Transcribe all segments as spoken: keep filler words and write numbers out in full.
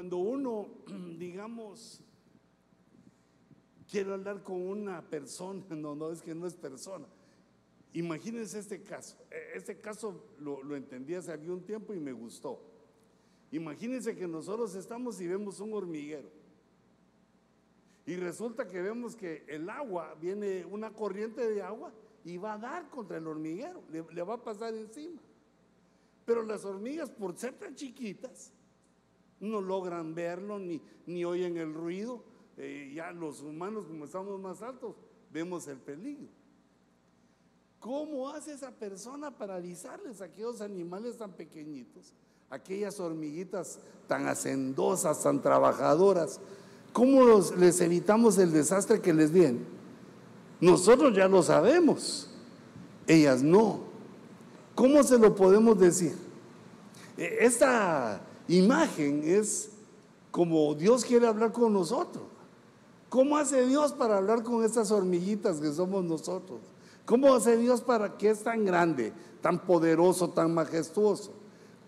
Cuando uno, digamos, quiero hablar con una persona, no, no, es que no es persona. Imagínense este caso, este caso lo, lo entendí hace algún tiempo y me gustó. Imagínense que nosotros estamos y vemos un hormiguero y resulta que vemos que el agua, viene una corriente de agua y va a dar contra el hormiguero, le, le va a pasar encima. Pero las hormigas, por ser tan chiquitas, no logran verlo ni, ni oyen el ruido. Eh, ya los humanos, como estamos más altos, vemos el peligro. ¿Cómo hace esa persona para avisarles a aquellos animales tan pequeñitos, aquellas hormiguitas tan hacendosas, tan trabajadoras? ¿Cómo los, les evitamos el desastre que les viene? Nosotros ya lo sabemos, ellas no. ¿Cómo se lo podemos decir? Esta imagen es como Dios quiere hablar con nosotros. ¿Cómo hace Dios para hablar con estas hormiguitas que somos nosotros? ¿Cómo hace Dios para que es tan grande, tan poderoso, tan majestuoso?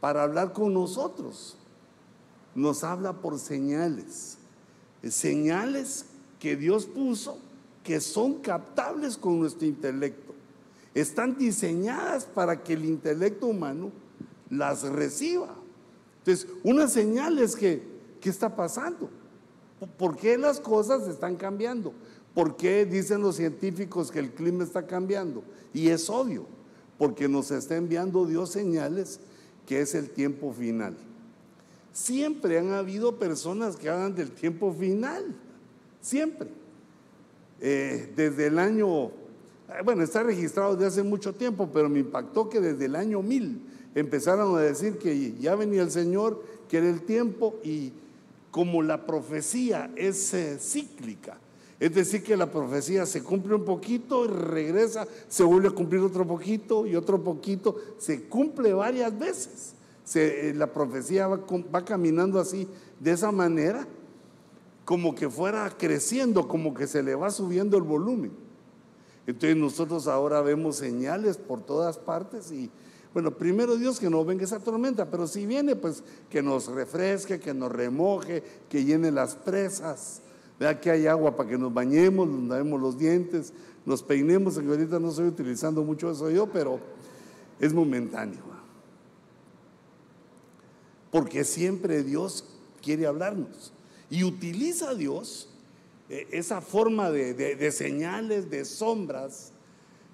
Para hablar con nosotros. Nos habla por señales. Señales que Dios puso, que son captables con nuestro intelecto. Están diseñadas para que el intelecto humano las reciba. Entonces, una señal es que, ¿qué está pasando? ¿Por qué las cosas están cambiando? ¿Por qué dicen los científicos que el clima está cambiando? Y es obvio, porque nos está enviando Dios señales que es el tiempo final. Siempre han habido personas que hablan del tiempo final, siempre. Eh, desde el año, bueno, está registrado desde hace mucho tiempo, pero me impactó que desde el año mil empezaron a decir que ya venía el Señor, que era el tiempo, y como la profecía es eh, cíclica, es decir que la profecía se cumple un poquito y regresa, se vuelve a cumplir otro poquito y otro poquito, se cumple varias veces. Se, eh, la profecía va, va caminando así, de esa manera, como que fuera creciendo, como que se le va subiendo el volumen. Entonces nosotros ahora vemos señales por todas partes y bueno, primero Dios que no venga esa tormenta, pero si viene, pues que nos refresque, que nos remoje, que llene las presas, vea que hay agua para que nos bañemos, nos lavemos los dientes, nos peinemos, que ahorita no estoy utilizando mucho eso yo, pero es momentáneo. Porque siempre Dios quiere hablarnos y utiliza a Dios eh, esa forma de, de, de señales, de sombras,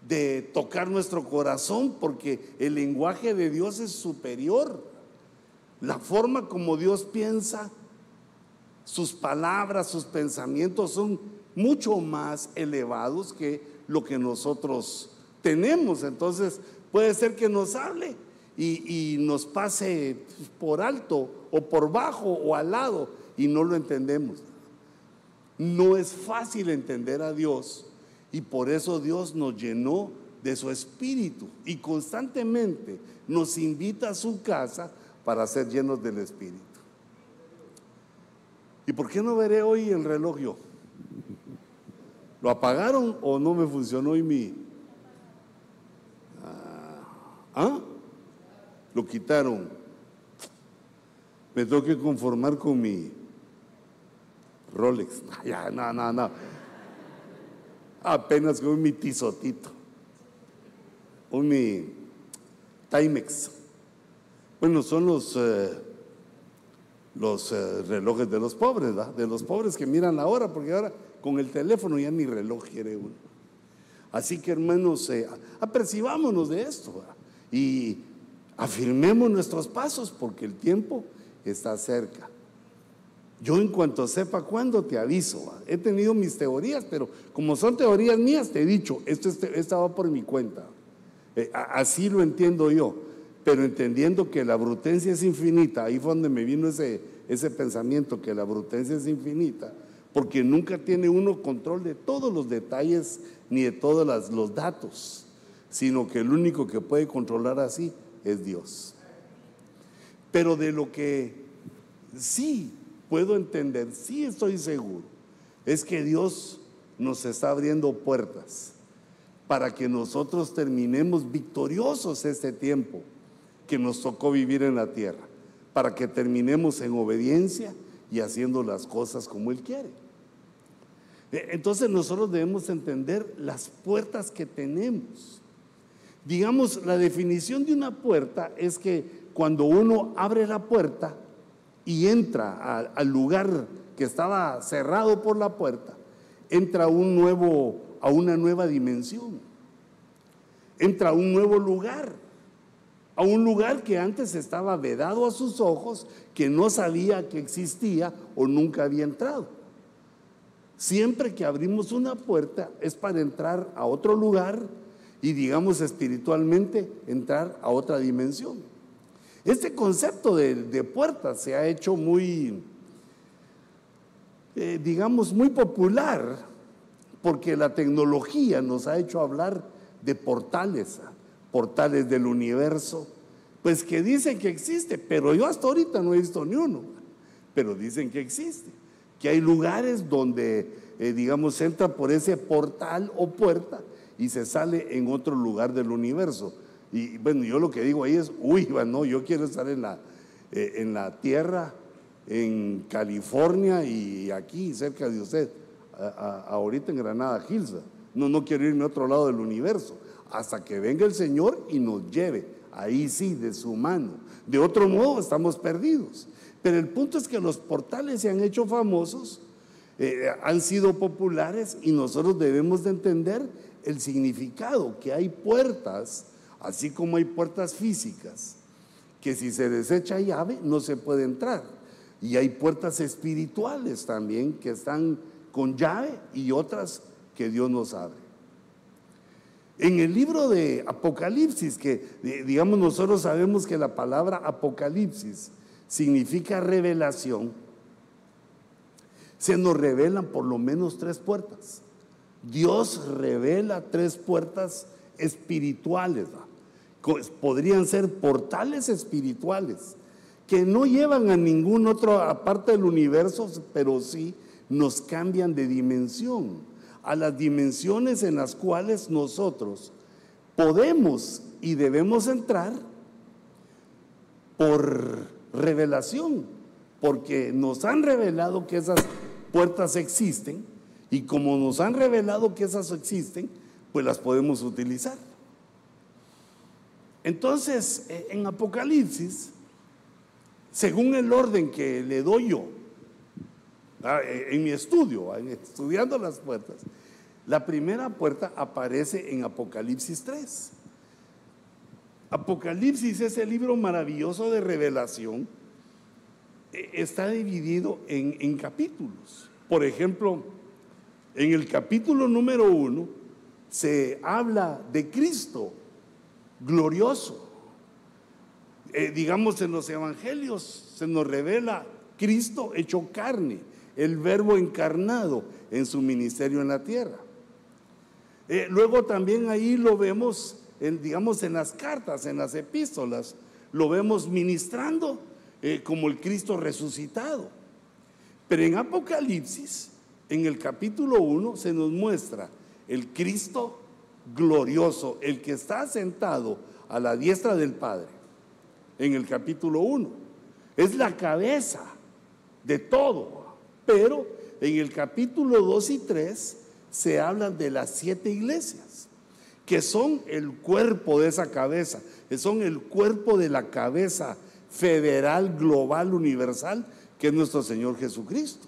de tocar nuestro corazón, porque el lenguaje de Dios es superior. La forma como Dios piensa, sus palabras, sus pensamientos son mucho más elevados que lo que nosotros tenemos. Entonces puede ser que nos hable y, y nos pase por alto o por bajo o al lado y no lo entendemos. No es fácil entender a Dios. Y por eso Dios nos llenó de su Espíritu y constantemente nos invita a su casa para ser llenos del Espíritu. ¿Y por qué no veré hoy el reloj yo? ¿Lo apagaron o no me funcionó hoy mi? ¿Ah? Lo quitaron. Me tengo que conformar con mi Rolex. Ya, no, no, no. Apenas con mi Tizotito o mi Timex. Bueno, son los eh, los eh, relojes de los pobres, ¿verdad? De los pobres que miran la hora, porque ahora con el teléfono ya ni reloj quiere uno. Así que, hermanos, eh, apercibámonos de esto, ¿verdad? Y afirmemos nuestros pasos, porque el tiempo está cerca. Yo en cuanto sepa cuándo te aviso. He tenido mis teorías, pero como son teorías mías, te he dicho, esto, esto, esto va por mi cuenta. Eh, así lo entiendo yo, pero entendiendo que la brutencia es infinita, ahí fue donde me vino ese, ese pensamiento, que la brutencia es infinita, porque nunca tiene uno control de todos los detalles ni de todos los datos, sino que el único que puede controlar así es Dios. Pero de lo que sí puedo entender, sí estoy seguro, es que Dios nos está abriendo puertas para que nosotros terminemos victoriosos este tiempo que nos tocó vivir en la tierra, para que terminemos en obediencia y haciendo las cosas como Él quiere. Entonces nosotros debemos entender las puertas que tenemos. Digamos, la definición de una puerta es que cuando uno abre la puerta y entra a, al lugar que estaba cerrado por la puerta, entra a un nuevo, a una nueva dimensión, entra a un nuevo lugar, a un lugar que antes estaba vedado a sus ojos, que no sabía que existía o nunca había entrado. Siempre que abrimos una puerta es para entrar a otro lugar y, digamos, espiritualmente entrar a otra dimensión. Este concepto de, de puerta se ha hecho muy, eh, digamos, muy popular, porque la tecnología nos ha hecho hablar de portales, portales del universo, pues que dicen que existe, pero yo hasta ahorita no he visto ni uno, pero dicen que existe. Que hay lugares donde, eh, digamos, se entra por ese portal o puerta y se sale en otro lugar del universo. Y bueno, yo lo que digo ahí es, uy, bueno, yo quiero estar en la, eh, en la tierra, en California y aquí cerca de usted, a, a, ahorita en Granada Hills. No, no quiero irme a otro lado del universo, hasta que venga el Señor y nos lleve, ahí sí, de su mano. De otro modo estamos perdidos. Pero el punto es que los portales se han hecho famosos, eh, han sido populares, y nosotros debemos de entender el significado, que hay puertas, así como hay puertas físicas, que si se desecha llave no se puede entrar. Y hay puertas espirituales también que están con llave y otras que Dios nos abre. En el libro de Apocalipsis, que digamos nosotros sabemos que la palabra Apocalipsis significa revelación, se nos revelan por lo menos tres puertas. Dios revela tres puertas espirituales, ¿verdad? Podrían ser portales espirituales que no llevan a ninguna otra parte del universo, pero sí nos cambian de dimensión, a las dimensiones en las cuales nosotros podemos y debemos entrar por revelación, porque nos han revelado que esas puertas existen, y como nos han revelado que esas existen, pues las podemos utilizar. Entonces, en Apocalipsis, según el orden que le doy yo en mi estudio, estudiando las puertas, la primera puerta aparece en Apocalipsis tres. Apocalipsis es el libro maravilloso de revelación. Está dividido en, en capítulos. Por ejemplo, en el capítulo número uno se habla de Cristo glorioso. Eh, digamos, en los evangelios se nos revela Cristo hecho carne, el verbo encarnado en su ministerio en la tierra. Eh, luego también ahí lo vemos En, digamos en las cartas, en las epístolas, lo vemos ministrando eh, como el Cristo resucitado. Pero en Apocalipsis, en el capítulo uno, se nos muestra el Cristo glorioso, el que está sentado a la diestra del Padre. En el capítulo uno es la cabeza de todo, pero en el capítulo dos y tres se hablan de las siete iglesias, que son el cuerpo de esa cabeza, que son el cuerpo de la cabeza federal, global, universal, que es nuestro Señor Jesucristo.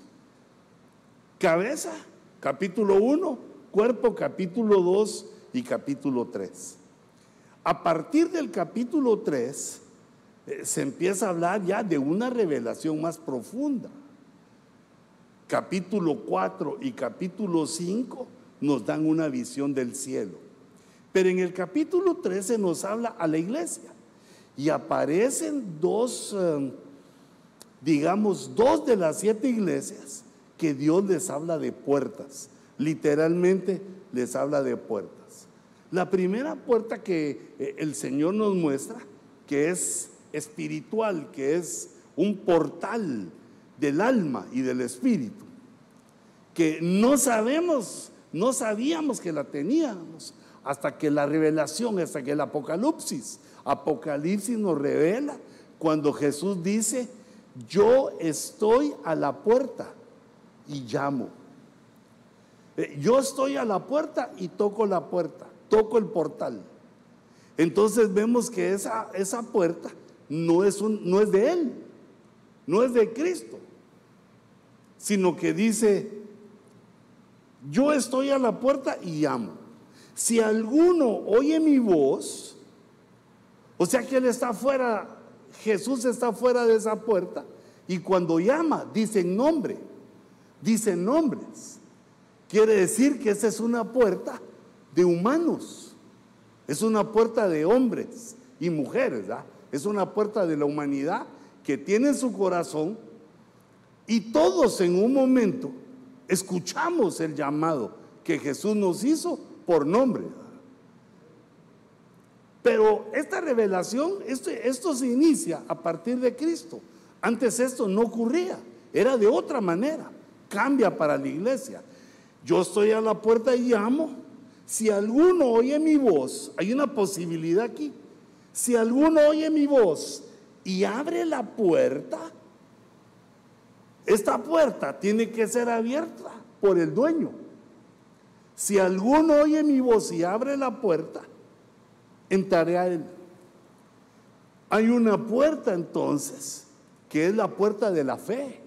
Cabeza, capítulo uno, cuerpo, capítulo dos y capítulo tres. A partir del capítulo tres eh, se empieza a hablar ya de una revelación más profunda. Capítulo cuatro y capítulo cinco nos dan una visión del cielo. Pero en el capítulo trece nos habla a la iglesia, y aparecen dos, eh, digamos, dos de las siete iglesias que Dios les habla de puertas. Literalmente les habla de puertas. La primera puerta que eh, el Señor nos muestra, que es espiritual, que es un portal del alma y del espíritu, que no sabemos, no sabíamos que la teníamos, hasta que la revelación, hasta que el Apocalipsis, Apocalipsis nos revela cuando Jesús dice Yo estoy a la puerta y llamo. Yo estoy a la puerta y toco la puerta, toco el portal. Entonces vemos que esa, esa puerta no es, un, no es de Él, no es de Cristo, sino que dice: yo estoy a la puerta y llamo. Si alguno oye mi voz, o sea que Él está fuera, Jesús está fuera de esa puerta, y cuando llama, dicen nombre, dicen nombres. Quiere decir que esa es una puerta de humanos, es una puerta de hombres y mujeres, ¿verdad? Es una puerta de la humanidad que tiene en su corazón, y todos en un momento escuchamos el llamado que Jesús nos hizo por nombre. Pero esta revelación, esto, esto se inicia a partir de Cristo. Antes esto no ocurría, era de otra manera. Cambia para la iglesia. Yo estoy a la puerta y llamo. Si alguno oye mi voz, hay una posibilidad aquí. Si alguno oye mi voz y abre la puerta, esta puerta tiene que ser abierta por el dueño. Si alguno oye mi voz y abre la puerta, entraré a él. Hay una puerta entonces, que es la puerta de la fe.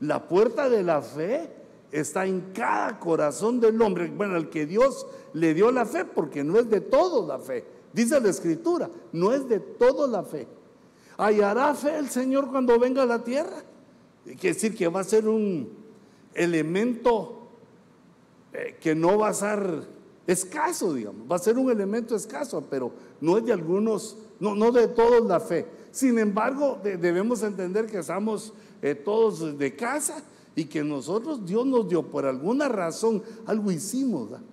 La puerta de la fe está en cada corazón del hombre, bueno, al que Dios le dio la fe, porque no es de todos la fe. Dice la Escritura, no es de todos la fe. ¿Hallará fe el Señor cuando venga a la tierra? Quiere decir que va a ser un elemento eh, que no va a ser escaso, digamos, va a ser un elemento escaso, pero no es de algunos, no, no de todos la fe. Sin embargo, de, debemos entender que estamos eh, todos de casa, y que nosotros, Dios nos dio por alguna razón, algo hicimos, ¿verdad?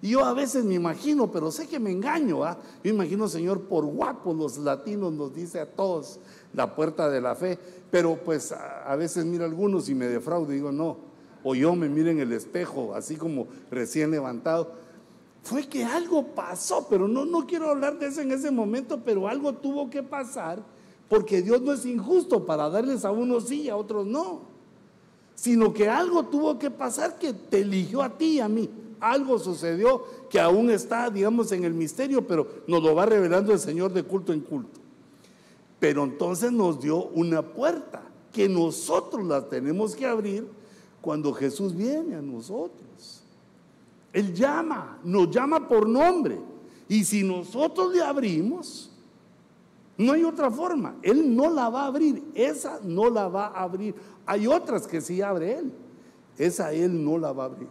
Y yo a veces me imagino, pero sé que me engaño, ¿ah? Yo imagino, Señor, por guapos los latinos, nos dice a todos la puerta de la fe. Pero pues a, a veces miro a algunos y me defraudo, digo no. O yo me miro en el espejo, así como recién levantado. Fue que algo pasó, pero no, no quiero hablar de eso en ese momento, pero algo tuvo que pasar, porque Dios no es injusto para darles a unos sí y a otros no. Sino que algo tuvo que pasar que te eligió a ti y a mí. Algo sucedió que aún está, digamos, en el misterio, pero nos lo va revelando el Señor de culto en culto. Pero entonces nos dio una puerta que nosotros la tenemos que abrir cuando Jesús viene a nosotros. Él llama, nos llama por nombre, y si nosotros le abrimos, no hay otra forma. Él no la va a abrir, esa no la va a abrir. Hay otras que sí abre Él, esa Él no la va a abrir,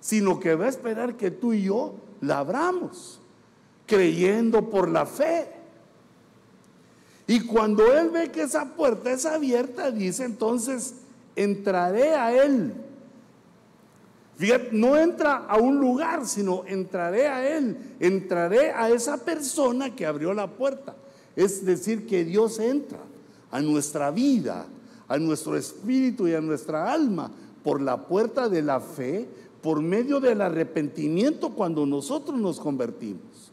sino que va a esperar que tú y yo la abramos, creyendo por la fe. Y cuando Él ve que esa puerta es abierta, dice entonces, entraré a Él. Fíjate, no entra a un lugar, sino entraré a Él, entraré a esa persona que abrió la puerta. Es decir, que Dios entra a nuestra vida, a nuestro espíritu y a nuestra alma, por la puerta de la fe, por medio del arrepentimiento cuando nosotros nos convertimos.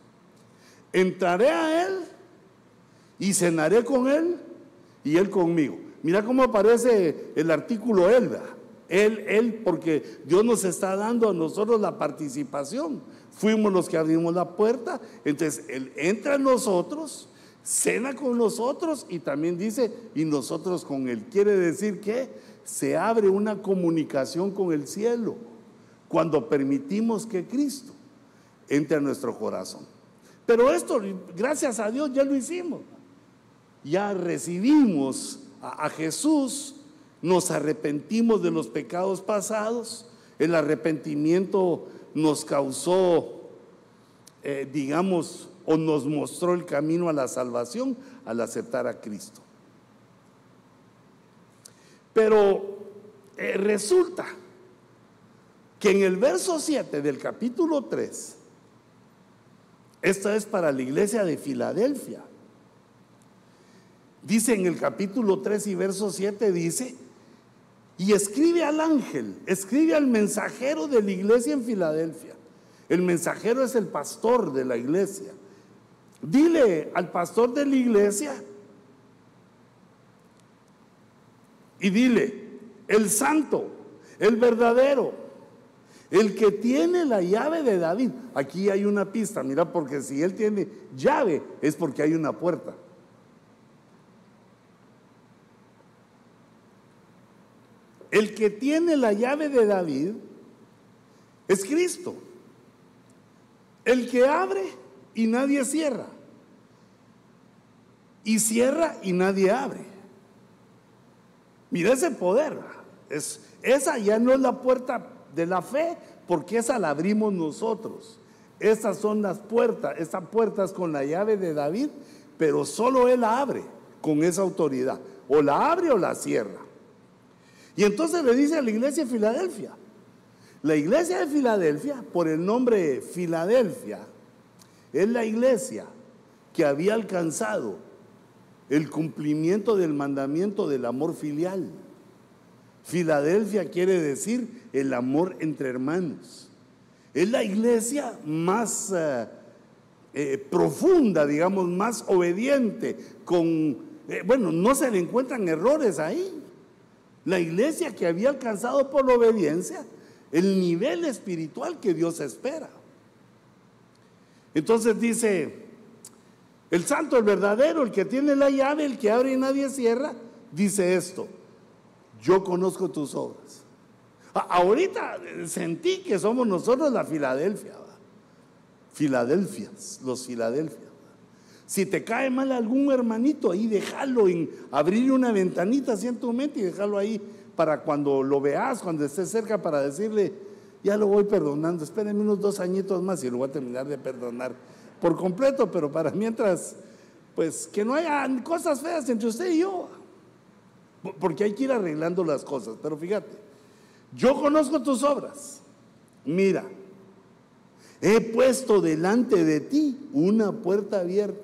Entraré a Él y cenaré con Él y Él conmigo. Mira cómo aparece el artículo Él, ¿verdad? Él, Él, porque Dios nos está dando a nosotros la participación. Fuimos los que abrimos la puerta, entonces Él entra en nosotros, cena con nosotros, y también dice, y nosotros con Él. Quiere decir que se abre una comunicación con el cielo cuando permitimos que Cristo entre a nuestro corazón. Pero esto, gracias a Dios, ya lo hicimos. Ya recibimos a, a Jesús, nos arrepentimos de los pecados pasados. El arrepentimiento nos causó, eh, digamos, o nos mostró el camino a la salvación al aceptar a Cristo. Pero eh, resulta que en el verso siete del capítulo tres, esto es para la iglesia de Filadelfia, dice en el capítulo tres y verso siete, dice: y escribe al ángel, escribe al mensajero de la iglesia en Filadelfia. El mensajero es el pastor de la iglesia. Dile al pastor de la iglesia y dile, el santo, el verdadero, el que tiene la llave de David. Aquí hay una pista, mira, porque si él tiene llave es porque hay una puerta. El que tiene la llave de David es Cristo, el que abre y nadie cierra, y cierra y nadie abre. Mira ese poder. Es, esa ya no es la puerta de la fe, porque esa la abrimos nosotros. Esas son las puertas, esas puertas con la llave de David, pero solo él la abre con esa autoridad, o la abre o la cierra. Y entonces le dice a la iglesia de Filadelfia, la iglesia de Filadelfia, por el nombre Filadelfia, es la iglesia que había alcanzado el cumplimiento del mandamiento del amor filial. Filadelfia quiere decir el amor entre hermanos. Es la iglesia más eh, eh, profunda, digamos, más obediente, con, eh, bueno, no se le encuentran errores ahí. La iglesia que había alcanzado por la obediencia el nivel espiritual que Dios espera. Entonces dice, el santo, el verdadero, el que tiene la llave, el que abre y nadie cierra, dice esto: yo conozco tus obras. A ahorita sentí que somos nosotros la Filadelfia, ¿verdad? Filadelfias, los Filadelfias. Si te cae mal algún hermanito ahí, déjalo en abrir una ventanita así en tu mente y déjalo ahí para cuando lo veas, cuando estés cerca, para decirle, ya lo voy perdonando, espérenme unos dos añitos más y lo voy a terminar de perdonar por completo, pero para mientras, pues que no haya cosas feas entre usted y yo, porque hay que ir arreglando las cosas. Pero fíjate, yo conozco tus obras, mira, he puesto delante de ti una puerta abierta.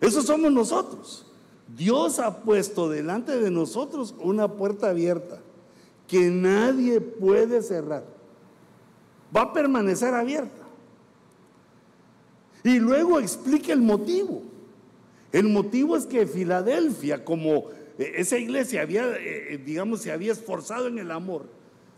Eso somos nosotros. Dios ha puesto delante de nosotros una puerta abierta que nadie puede cerrar. Va a permanecer abierta. Y luego explica el motivo. El motivo es que Filadelfia, como esa iglesia había, digamos, se había esforzado en el amor,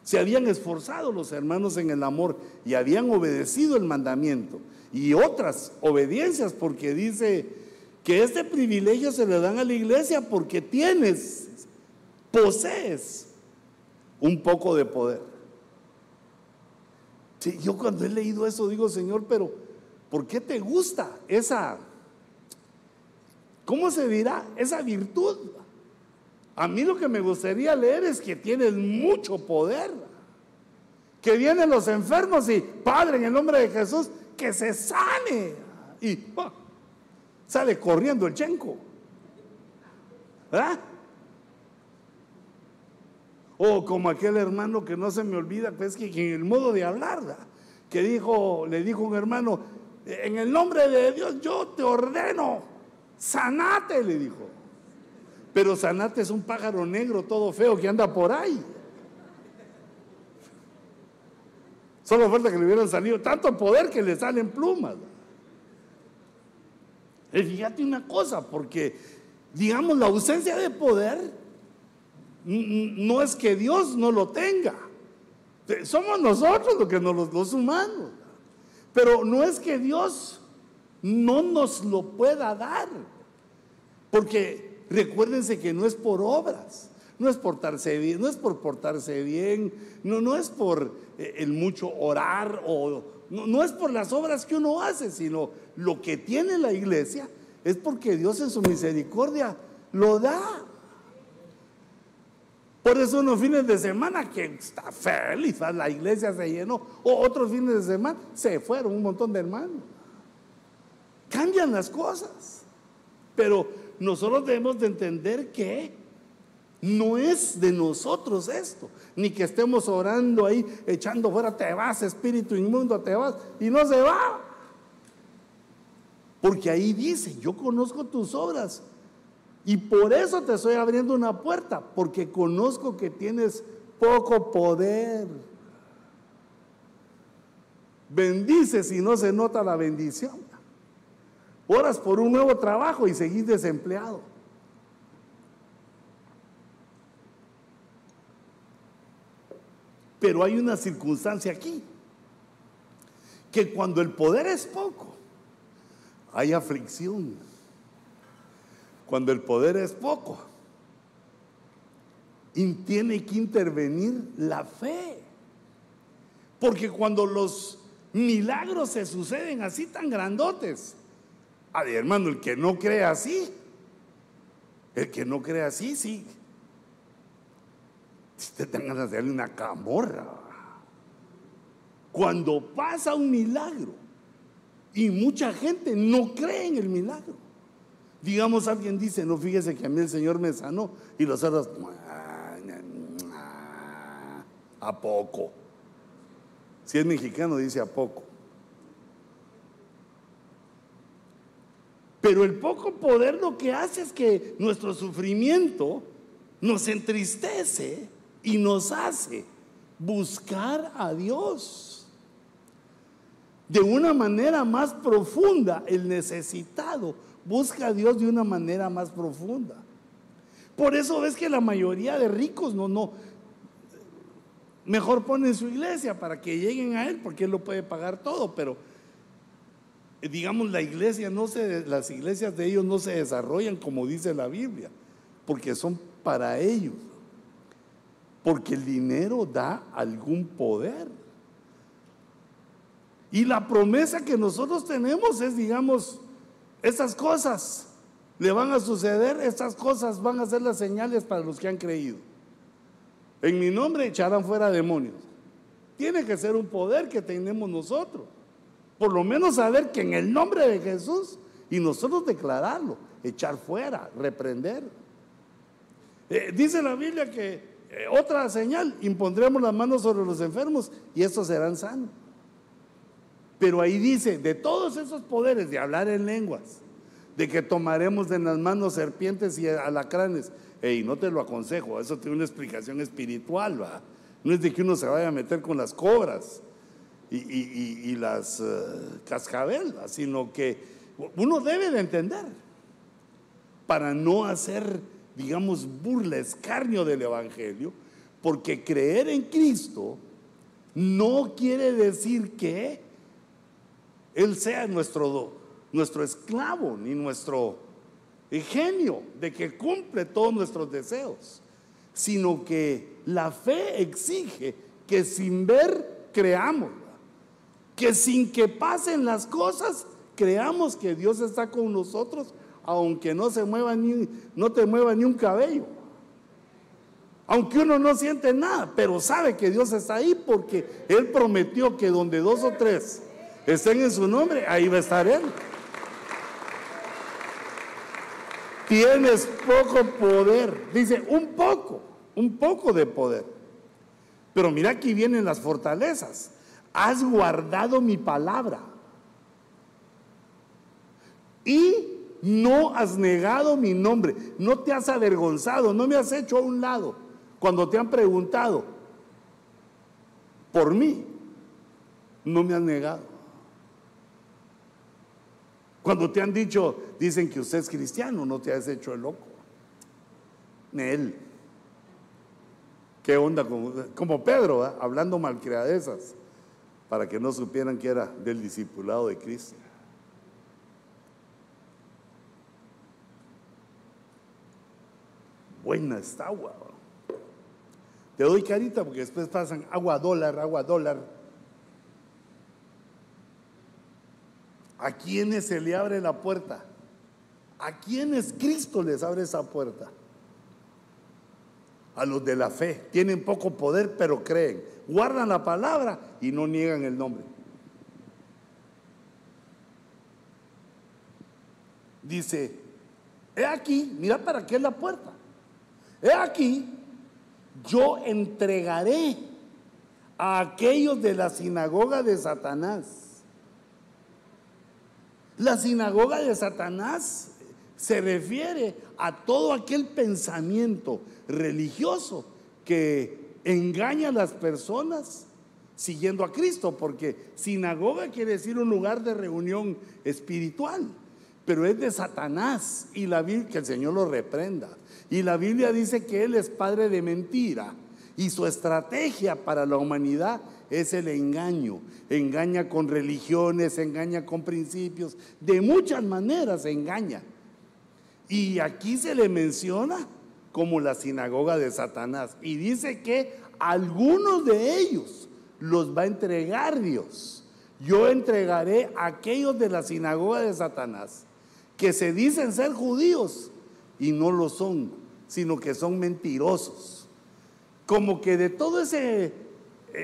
se habían esforzado los hermanos en el amor y habían obedecido el mandamiento y otras obediencias, porque dice que este privilegio se le dan a la iglesia porque tienes, posees un poco de poder. Sí, yo cuando he leído eso digo, Señor, pero ¿por qué te gusta esa, cómo se dirá, esa virtud? A mí lo que me gustaría leer es que tienes mucho poder, que vienen los enfermos y, Padre, en el nombre de Jesús, que se sane, y oh, sale corriendo el chenco, ¿verdad? O como aquel hermano que no se me olvida, pues que en el modo de hablar, ¿verdad?, que dijo, le dijo un hermano, en el nombre de Dios yo te ordeno, sanate, le dijo. Pero sanate es un pájaro negro todo feo que anda por ahí. Solo falta que le hubieran salido tanto poder que le salen plumas. Y fíjate una cosa, porque digamos la ausencia de poder no es que Dios no lo tenga. Somos nosotros los, que nos, los humanos. Pero no es que Dios no nos lo pueda dar. Porque recuérdense que no es por obras, no es portarse bien, no es por portarse bien, no, no es por el mucho orar, o no, no es por las obras que uno hace, sino lo que tiene la iglesia es porque Dios en su misericordia lo da. Por eso unos fines de semana que está feliz, la iglesia se llenó, o otros fines de semana se fueron un montón de hermanos. Cambian las cosas, pero nosotros debemos de entender que no es de nosotros esto, ni que estemos orando ahí, echando fuera, te vas, espíritu inmundo, te vas, y no se va. Porque ahí dice, yo conozco tus obras, y por eso te estoy abriendo una puerta, porque conozco que tienes poco poder. Bendices y no se nota la bendición. Oras por un nuevo trabajo y seguís desempleado. Pero hay una circunstancia aquí, que cuando el poder es poco, hay aflicción. Cuando el poder es poco, tiene que intervenir la fe. Porque cuando los milagros se suceden así tan grandotes, a ver, hermano, el que no cree así, el que no cree así, sí. Si te tengan que hacerle una camorra. Cuando pasa un milagro y mucha gente no cree en el milagro. Digamos, alguien dice, no, fíjese que a mí el Señor me sanó. Y los otros, ¿a poco? Si es mexicano, dice a poco. Pero el poco poder lo que hace es que nuestro sufrimiento nos entristece y nos hace buscar a Dios. De una manera más profunda, el necesitado busca a Dios de una manera más profunda. Por eso ves que la mayoría de ricos no, no, mejor ponen su iglesia para que lleguen a Él, porque Él lo puede pagar todo, pero digamos la iglesia no se, las iglesias de ellos no se desarrollan como dice la Biblia, porque son para ellos, porque el dinero da algún poder. Y la promesa que nosotros tenemos es, digamos, estas cosas le van a suceder, estas cosas van a ser las señales para los que han creído. En mi nombre echarán fuera demonios. Tiene que ser un poder que tenemos nosotros. Por lo menos saber que en el nombre de Jesús, y nosotros declararlo, echar fuera, reprender. Eh, dice la Biblia que eh, otra señal, impondremos las manos sobre los enfermos y estos serán sanos. Pero ahí dice, de todos esos poderes, de hablar en lenguas, de que tomaremos en las manos serpientes y alacranes, hey, no te lo aconsejo, eso tiene una explicación espiritual, ¿va? No es de que uno se vaya a meter con las cobras y, y, y, y las uh, cascabelas, sino que uno debe de entender para no hacer, digamos, burla, escarnio del Evangelio, porque creer en Cristo no quiere decir que Él sea nuestro, nuestro esclavo, ni nuestro genio de que cumple todos nuestros deseos, sino que la fe exige que sin ver creamos, que sin que pasen las cosas creamos que Dios está con nosotros, aunque no se mueva ni, no te mueva ni un cabello, aunque uno no siente nada, pero sabe que Dios está ahí, porque Él prometió que donde dos o tres estén en su nombre, ahí va a estar Él. Tienes poco poder, dice un poco, un poco de poder. Pero mira, aquí vienen las fortalezas. Has guardado mi palabra y no has negado mi nombre, no te has avergonzado, no me has hecho a un lado cuando te han preguntado por mí, no me has negado. Cuando te han dicho, dicen que usted es cristiano, no te has hecho el loco. Nel, ¿qué onda? Como, como Pedro, ¿eh? Hablando malcriadezas, para que no supieran que era del discipulado de Cristo. Buena esta agua. Te doy carita porque después pasan agua dólar, agua dólar. ¿A quiénes se le abre la puerta? ¿A quiénes Cristo les abre esa puerta? A los de la fe. Tienen poco poder, pero creen. Guardan la palabra y no niegan el nombre. Dice, he aquí, mira para qué es la puerta. He aquí, yo entregaré a aquellos de la sinagoga de Satanás. La sinagoga de Satanás se refiere a todo aquel pensamiento religioso que engaña a las personas siguiendo a Cristo, porque sinagoga quiere decir un lugar de reunión espiritual, pero es de Satanás, y la Biblia, que el Señor lo reprenda, y la Biblia dice que Él es padre de mentira y su estrategia para la humanidad es el engaño. Engaña con religiones, engaña con principios, de muchas maneras engaña. Y aquí se le menciona como la sinagoga de Satanás, y dice que algunos de ellos los va a entregar Dios. Yo entregaré a aquellos de la sinagoga de Satanás que se dicen ser judíos y no lo son, sino que son mentirosos. Como que de todo ese,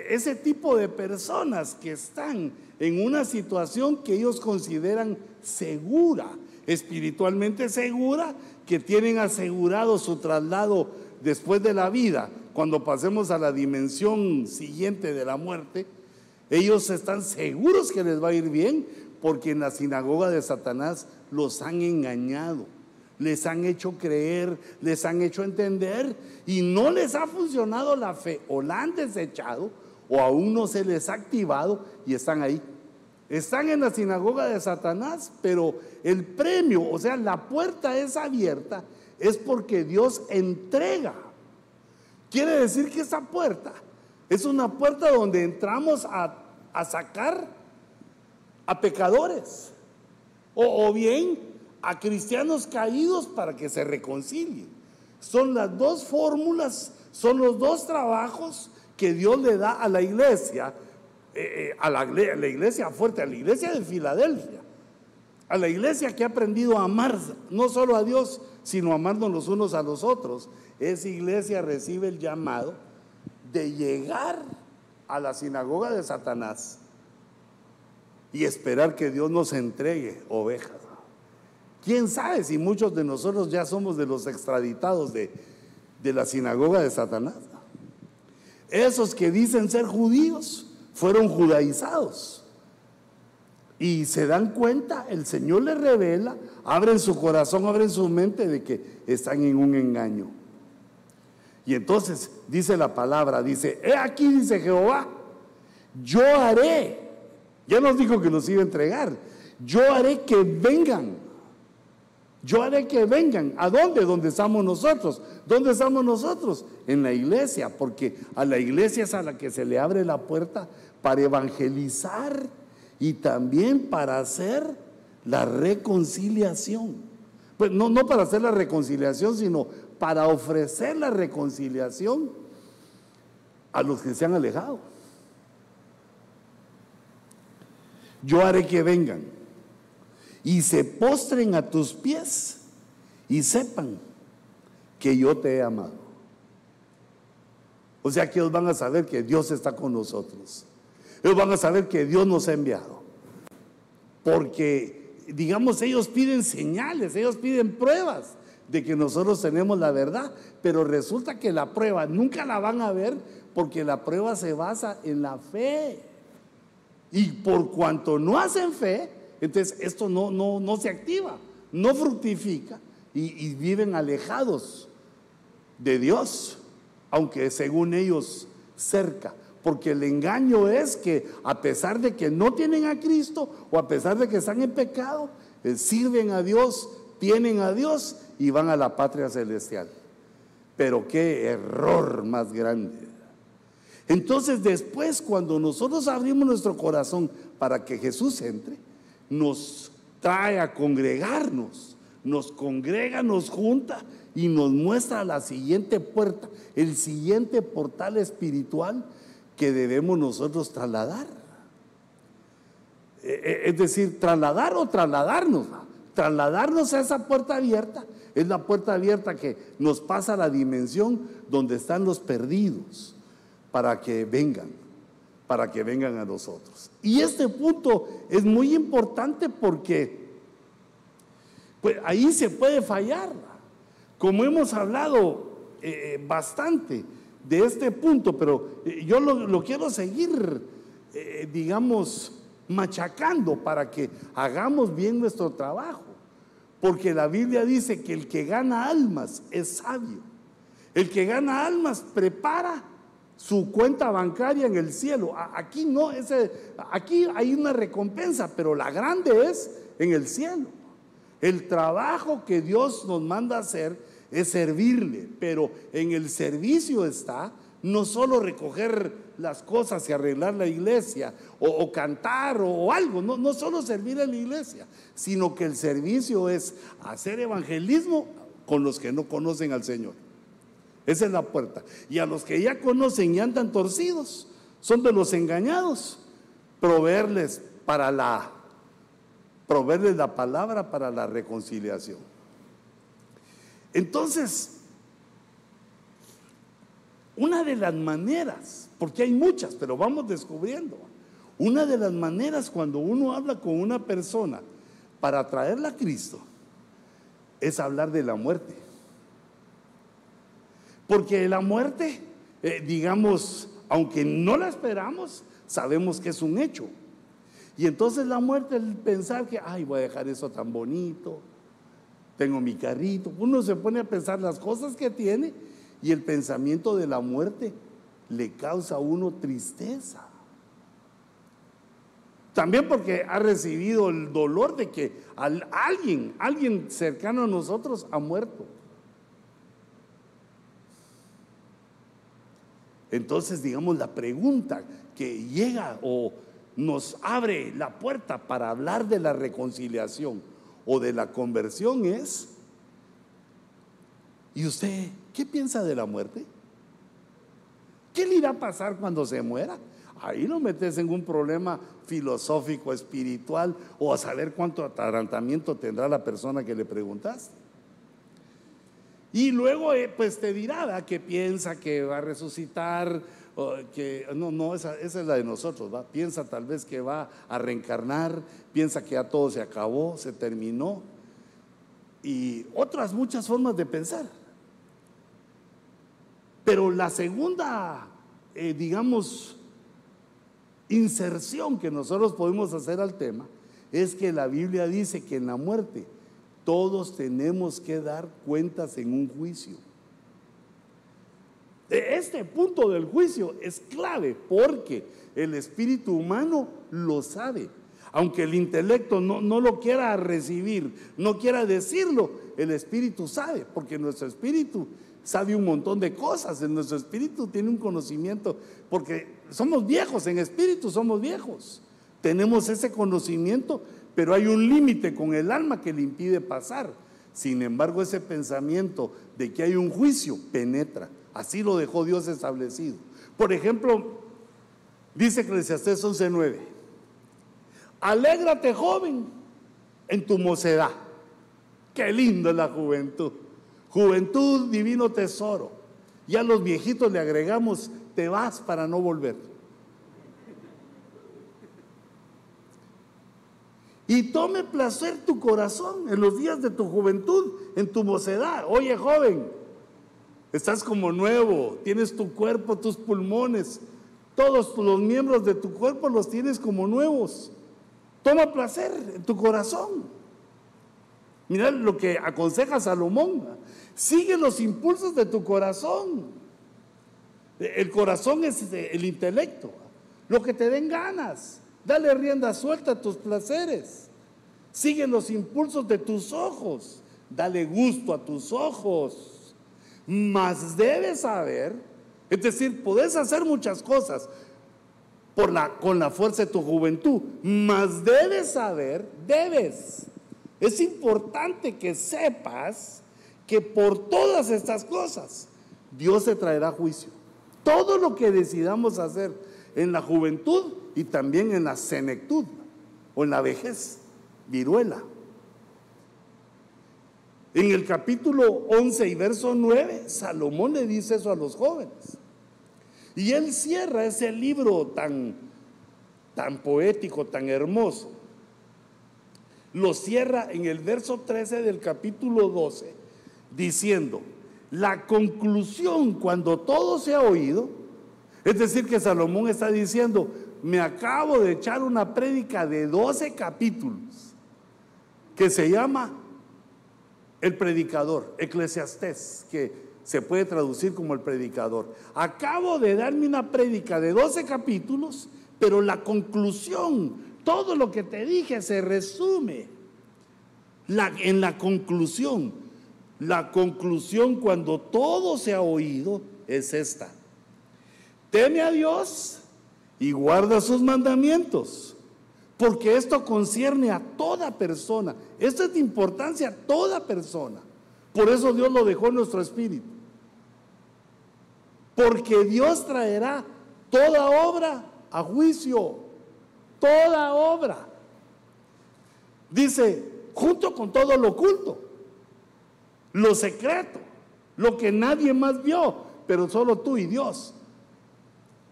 ese tipo de personas que están en una situación que ellos consideran segura, espiritualmente segura, que tienen asegurado su traslado después de la vida, cuando pasemos a la dimensión siguiente de la muerte, ellos están seguros que les va a ir bien, porque en la sinagoga de Satanás los han engañado, les han hecho creer, les han hecho entender, y no les ha funcionado la fe, o la han desechado, o aún no se les ha activado, y están ahí. Están en la sinagoga de Satanás, pero el premio, o sea, la puerta es abierta, es porque Dios entrega. Quiere decir que esa puerta es una puerta donde entramos a, a sacar a pecadores, o, o bien a cristianos caídos para que se reconcilien. Son las dos fórmulas, son los dos trabajos que Dios le da a la iglesia. Eh, eh, a, la, a la iglesia fuerte, a la iglesia de Filadelfia, a la iglesia que ha aprendido a amar no solo a Dios, sino amarnos los unos a los otros. Esa iglesia recibe el llamado de llegar a la sinagoga de Satanás y esperar que Dios nos entregue ovejas. ¿Quién sabe si muchos de nosotros ya somos de los extraditados de, de la sinagoga de Satanás? Esos que dicen ser judíos fueron judaizados, y se dan cuenta, el Señor les revela, abren su corazón, abren su mente de que están en un engaño. Y entonces dice la palabra, dice, he aquí, dice Jehová, yo haré, ya nos dijo que nos iba a entregar, yo haré que vengan, yo haré que vengan, ¿a dónde? ¿Dónde estamos nosotros? ¿Dónde estamos nosotros? En la iglesia, porque a la iglesia es a la que se le abre la puerta para evangelizar y también para hacer la reconciliación. Pues no, no para hacer la reconciliación, sino para ofrecer la reconciliación a los que se han alejado. Yo haré que vengan y se postren a tus pies y sepan que yo te he amado. O sea que ellos van a saber que Dios está con nosotros. Ellos van a saber que Dios nos ha enviado. Porque, digamos, ellos piden señales, ellos piden pruebas de que nosotros tenemos la verdad, pero resulta que la prueba nunca la van a ver, porque la prueba se basa en la fe. Y por cuanto no hacen fe, entonces esto no, no, no se activa, no fructifica, y, y viven alejados de Dios, aunque según ellos cerca. Porque el engaño es que a pesar de que no tienen a Cristo, o a pesar de que están en pecado, eh, sirven a Dios, tienen a Dios y van a la patria celestial. Pero qué error más grande. Entonces después, cuando nosotros abrimos nuestro corazón para que Jesús entre, nos trae a congregarnos, nos congrega, nos junta y nos muestra la siguiente puerta, el siguiente portal espiritual que debemos nosotros trasladar. Es decir, trasladar o trasladarnos, trasladarnos a esa puerta abierta, es la puerta abierta que nos pasa a la dimensión donde están los perdidos, para que vengan, para que vengan a nosotros. Y este punto es muy importante porque pues ahí se puede fallar. Como hemos hablado eh, bastante de este punto, pero eh, yo lo, lo quiero seguir, eh, digamos, machacando para que hagamos bien nuestro trabajo. Porque la Biblia dice que el que gana almas es sabio. El que gana almas prepara su cuenta bancaria en el cielo. Aquí no, ese, aquí hay una recompensa, pero la grande es en el cielo. El trabajo que Dios nos manda hacer es servirle, pero en el servicio está No solo recoger las cosas y arreglar la iglesia o, o cantar o, o algo, no, no solo servir a la iglesia, sino que el servicio es hacer evangelismo con los que no conocen al Señor. Esa es la puerta. Y a los que ya conocen y andan torcidos, son de los engañados, proveerles para la proveerles la palabra para la reconciliación. Entonces, una de las maneras, porque hay muchas, pero vamos descubriendo, una de las maneras cuando uno habla con una persona para traerla a Cristo, es hablar de la muerte. Porque la muerte, eh, digamos, aunque no la esperamos, sabemos que es un hecho. Y entonces la muerte, el pensar que, ay, voy a dejar eso tan bonito, tengo mi carrito, uno se pone a pensar las cosas que tiene. Y el pensamiento de la muerte le causa a uno tristeza. También porque ha recibido el dolor de que al, alguien, alguien cercano a nosotros ha muerto. Entonces, digamos, la pregunta que llega o nos abre la puerta para hablar de la reconciliación o de la conversión es: ¿y usted qué piensa de la muerte? ¿Qué le irá a pasar cuando se muera? Ahí no metes en un problema filosófico, espiritual, o a saber cuánto atarantamiento tendrá la persona que le preguntaste. Y luego eh, pues te dirá, ¿verdad?, que piensa que va a resucitar, o que, no, no, esa, esa es la de nosotros, ¿verdad? Piensa tal vez que va a reencarnar, piensa que ya todo se acabó, se terminó, y otras muchas formas de pensar. Pero la segunda, eh, digamos, inserción que nosotros podemos hacer al tema es que la Biblia dice que en la muerte todos tenemos que dar cuentas en un juicio. Este punto del juicio es clave porque el espíritu humano lo sabe. Aunque el intelecto no, no lo quiera recibir, no quiera decirlo, el espíritu sabe, porque nuestro espíritu sabe un montón de cosas, en nuestro espíritu tiene un conocimiento, porque somos viejos, en espíritu somos viejos, tenemos ese conocimiento, pero hay un límite con el alma que le impide pasar. Sin embargo, ese pensamiento de que hay un juicio penetra, así lo dejó Dios establecido. Por ejemplo, dice Eclesiastés once nueve, alégrate joven en tu mocedad. Qué lindo es la juventud. Juventud, divino tesoro. Ya los viejitos le agregamos, te vas para no volver. Y tome placer tu corazón en los días de tu juventud, en tu mocedad. Oye, joven, estás como nuevo, tienes tu cuerpo, tus pulmones, todos los miembros de tu cuerpo los tienes como nuevos. Toma placer en tu corazón. Mira lo que aconseja Salomón. Sigue los impulsos de tu corazón. El corazón es el intelecto. Lo que te den ganas. Dale rienda suelta a tus placeres. Sigue los impulsos de tus ojos. Dale gusto a tus ojos. Mas debes saber, es decir, podés hacer muchas cosas por la, con la fuerza de tu juventud. Mas debes saber, debes. Es importante que sepas que por todas estas cosas Dios te traerá juicio. Todo lo que decidamos hacer en la juventud y también en la senectud o en la vejez, viruela. En el capítulo once y verso nueve, Salomón le dice eso a los jóvenes. Y él cierra ese libro tan, tan poético, tan hermoso. Lo cierra en el verso trece del capítulo doce, diciendo, la conclusión cuando todo se ha oído, es decir que Salomón está diciendo, me acabo de echar una prédica de doce capítulos, que se llama El Predicador, Eclesiastés, que se puede traducir como El Predicador. Acabo de darme una prédica de doce capítulos, pero la conclusión, todo lo que te dije se resume la, en la conclusión. La conclusión cuando todo se ha oído es esta. teme a Dios y guarda sus mandamientos, porque esto concierne a toda persona. Esto es de importancia a toda persona. Por eso Dios lo dejó en nuestro espíritu. Porque Dios traerá toda obra a juicio, toda obra. Dice, junto con todo lo oculto, lo secreto, lo que nadie más vio, pero solo tú y Dios.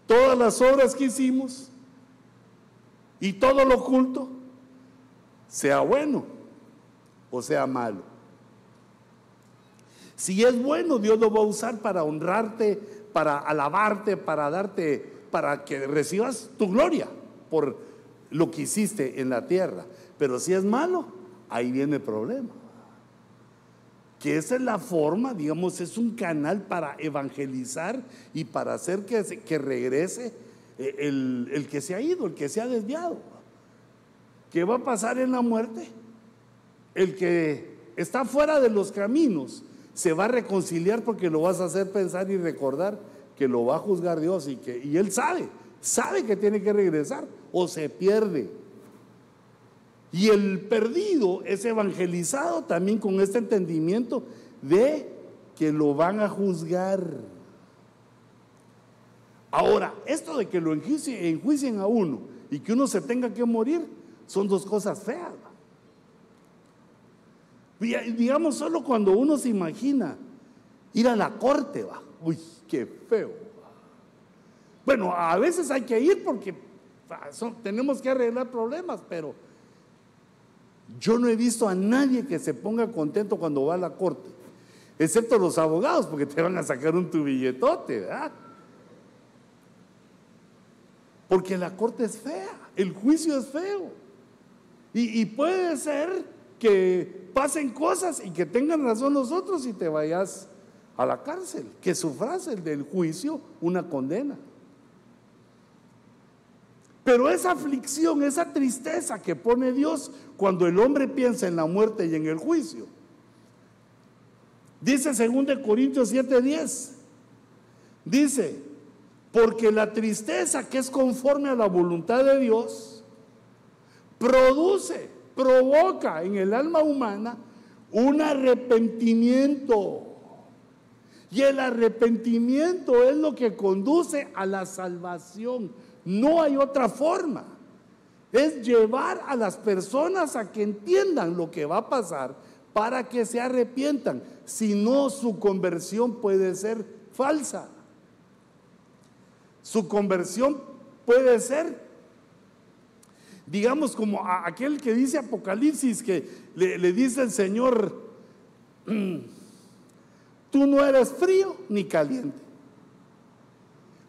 Todas las obras que hicimos y todo lo oculto, sea bueno o sea malo. Si es bueno, Dios lo va a usar para honrarte, para alabarte, para darte, para que recibas tu gloria por lo que hiciste en la tierra. Pero si es malo, ahí viene el problema. Que esa es la forma, digamos, es un canal para evangelizar y para hacer que, que regrese el, el que se ha ido, el que se ha desviado. ¿Qué va a pasar en la muerte? El que está fuera de los caminos se va a reconciliar, porque lo vas a hacer pensar y recordar que lo va a juzgar Dios, y que y él sabe, sabe que tiene que regresar o se pierde. Y el perdido es evangelizado también con este entendimiento de que lo van a juzgar. Ahora, esto de que lo enjuicien, enjuicien a uno y que uno se tenga que morir, son dos cosas feas. Digamos, solo cuando uno se imagina ir a la corte, va. Uy, qué feo. Bueno, a veces hay que ir porque son, tenemos que arreglar problemas, pero yo no he visto a nadie que se ponga contento cuando va a la corte, excepto los abogados, porque te van a sacar un tu billetote, ¿verdad? Porque la corte es fea, el juicio es feo, y, y puede ser que pasen cosas y que tengan razón los otros y te vayas a la cárcel, que sufras el del juicio una condena. Pero esa aflicción, esa tristeza que pone Dios cuando el hombre piensa en la muerte y en el juicio. Dice dos Corintios siete diez, dice, porque la tristeza que es conforme a la voluntad de Dios, produce, provoca en el alma humana un arrepentimiento. Y el arrepentimiento es lo que conduce a la salvación. No hay otra forma. Es llevar a las personas a que entiendan lo que va a pasar para que se arrepientan. Si no, su conversión puede ser falsa. Su conversión puede ser, digamos, como aquel que dice Apocalipsis, que le, le dice el Señor, tú no eres frío ni caliente.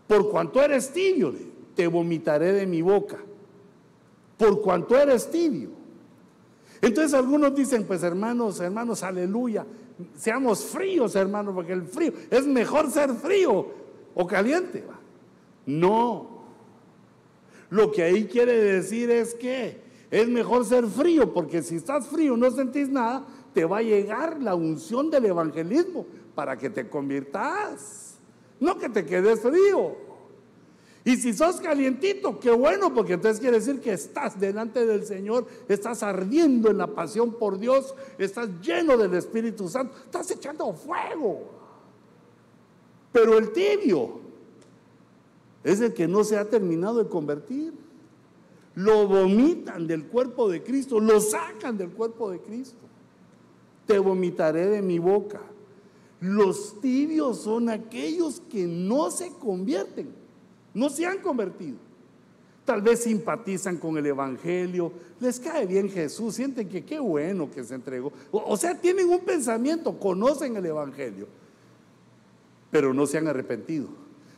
Por cuanto eres tibio, le te vomitaré de mi boca, por cuanto eres tibio. Entonces algunos dicen, pues hermanos, hermanos, aleluya, seamos fríos, hermanos, porque el frío, es mejor ser frío o caliente. No, lo que ahí quiere decir es que es mejor ser frío, porque si estás frío, no sentís nada, te va a llegar la unción del evangelismo para que te conviertas, no que te quedes frío. Y si sos calientito, qué bueno, porque entonces quiere decir que estás delante del Señor, estás ardiendo en la pasión por Dios, estás lleno del Espíritu Santo, estás echando fuego. Pero el tibio es el que no se ha terminado de convertir. Lo vomitan del cuerpo de Cristo, lo sacan del cuerpo de Cristo. Te vomitaré de mi boca. Los tibios son aquellos que no se convierten. No se han convertido. Tal vez simpatizan con el evangelio, les cae bien Jesús, sienten que qué bueno que se entregó. O, o sea, tienen un pensamiento, conocen el evangelio, pero no se han arrepentido.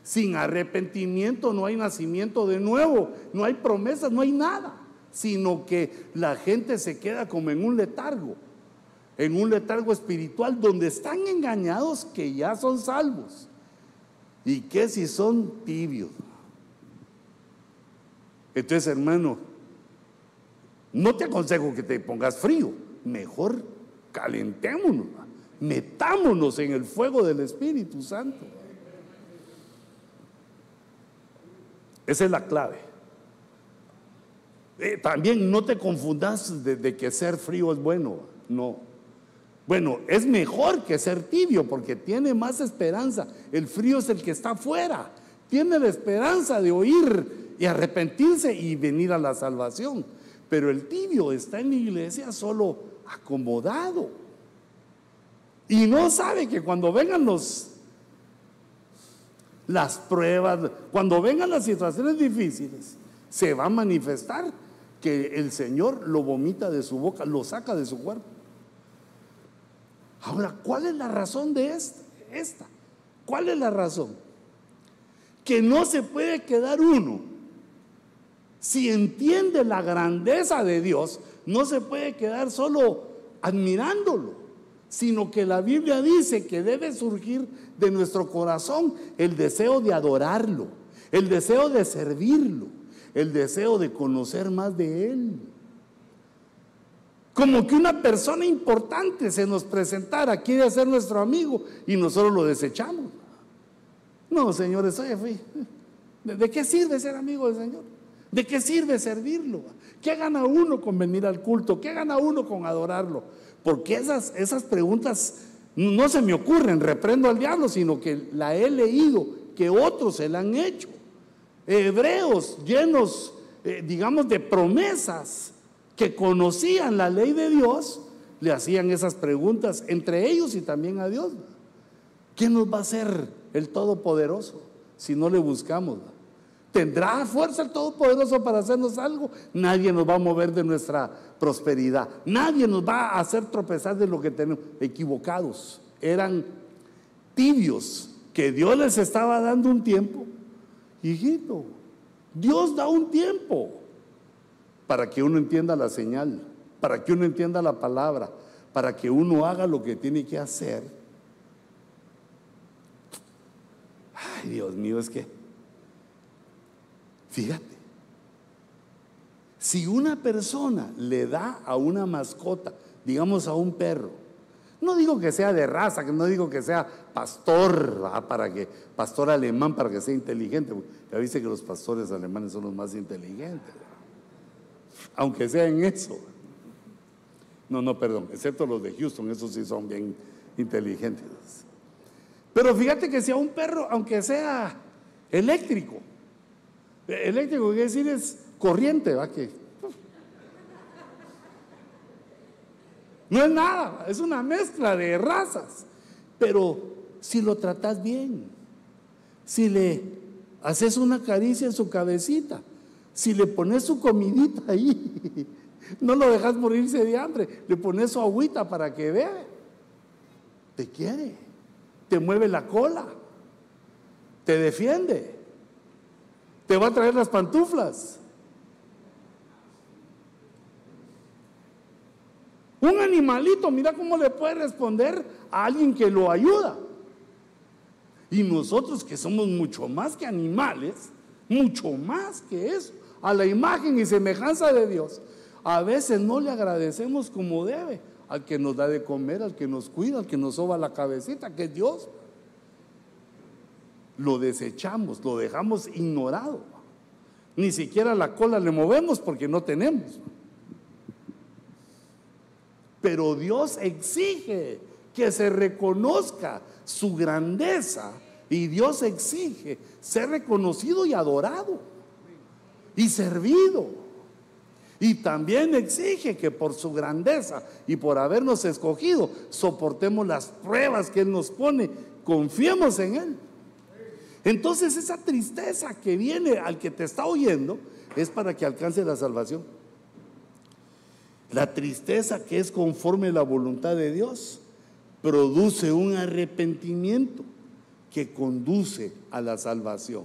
Sin arrepentimiento no hay nacimiento de nuevo, no hay promesas, no hay nada, sino que la gente se queda como en un letargo, en un letargo espiritual donde están engañados que ya son salvos. ¿Y qué si son tibios? Entonces, hermano, no te aconsejo que te pongas frío, mejor calentémonos, metámonos en el fuego del Espíritu Santo. Esa es la clave. Eh, también no te confundas de, de que ser frío es bueno, no. Bueno, es mejor que ser tibio porque tiene más esperanza. El frío es el que está afuera. Tiene la esperanza de oír y arrepentirse y venir a la salvación. Pero el tibio está en la iglesia solo acomodado. Y no sabe que cuando vengan los, las pruebas, cuando vengan las situaciones difíciles, se va a manifestar que el Señor lo vomita de su boca, lo saca de su cuerpo. Ahora, ¿cuál es la razón de esta? esta? ¿Cuál es la razón? Que no se puede quedar uno, si entiende la grandeza de Dios, no se puede quedar solo admirándolo, sino que la Biblia dice que debe surgir de nuestro corazón el deseo de adorarlo, el deseo de servirlo, el deseo de conocer más de Él. Como que una persona importante se nos presentara, quiere ser nuestro amigo y nosotros lo desechamos. No, señores, oye, ¿de qué sirve ser amigo del Señor? ¿De qué sirve servirlo? ¿Qué gana uno con venir al culto? ¿Qué gana uno con adorarlo? Porque esas, esas preguntas no se me ocurren, reprendo al diablo, sino que la he leído, que otros se la han hecho. Hebreos llenos, eh, digamos, de promesas, que conocían la ley de Dios, le hacían esas preguntas entre ellos y también a Dios. ¿Quién nos va a hacer el Todopoderoso si no le buscamos? ¿Tendrá fuerza el Todopoderoso para hacernos algo? Nadie nos va a mover de nuestra prosperidad. Nadie nos va a hacer tropezar de lo que tenemos. Equivocados. Eran tibios que Dios les estaba dando un tiempo. Hijito, Dios da un tiempo para que uno entienda la señal, para que uno entienda la palabra, para que uno haga lo que tiene que hacer. Ay, Dios mío, es que, fíjate, si una persona le da a una mascota, digamos a un perro, no digo que sea de raza, no digo que sea pastor, ah, para que, pastor alemán, para que sea inteligente, ya viste que los pastores alemanes son los más inteligentes, aunque sea en eso. No, no, perdón, excepto los de Houston, esos sí son bien inteligentes. Pero fíjate que si a un perro, aunque sea eléctrico, eléctrico quiere decir es corriente, ¿va? Que no es nada, es una mezcla de razas. Pero si lo tratas bien, si le haces una caricia en su cabecita, si le pones su comidita ahí, no lo dejas morirse de hambre, le pones su agüita para que vea, te quiere, te mueve la cola, te defiende, te va a traer las pantuflas. Un animalito, mira cómo le puede responder a alguien que lo ayuda. Y nosotros que somos mucho más que animales, mucho más que eso, a la imagen y semejanza de Dios, a veces no le agradecemos como debe al que nos da de comer, al que nos cuida, al que nos soba la cabecita, que es Dios. Lo desechamos, lo dejamos ignorado, ni siquiera la cola le movemos porque no tenemos. Pero Dios exige que se reconozca su grandeza, y Dios exige ser reconocido y adorado y servido. Y también exige que por su grandeza y por habernos escogido, soportemos las pruebas que Él nos pone, confiemos en Él. Entonces esa tristeza que viene al que te está oyendo es para que alcance la salvación. La tristeza que es conforme a la voluntad de Dios produce un arrepentimiento que conduce a la salvación,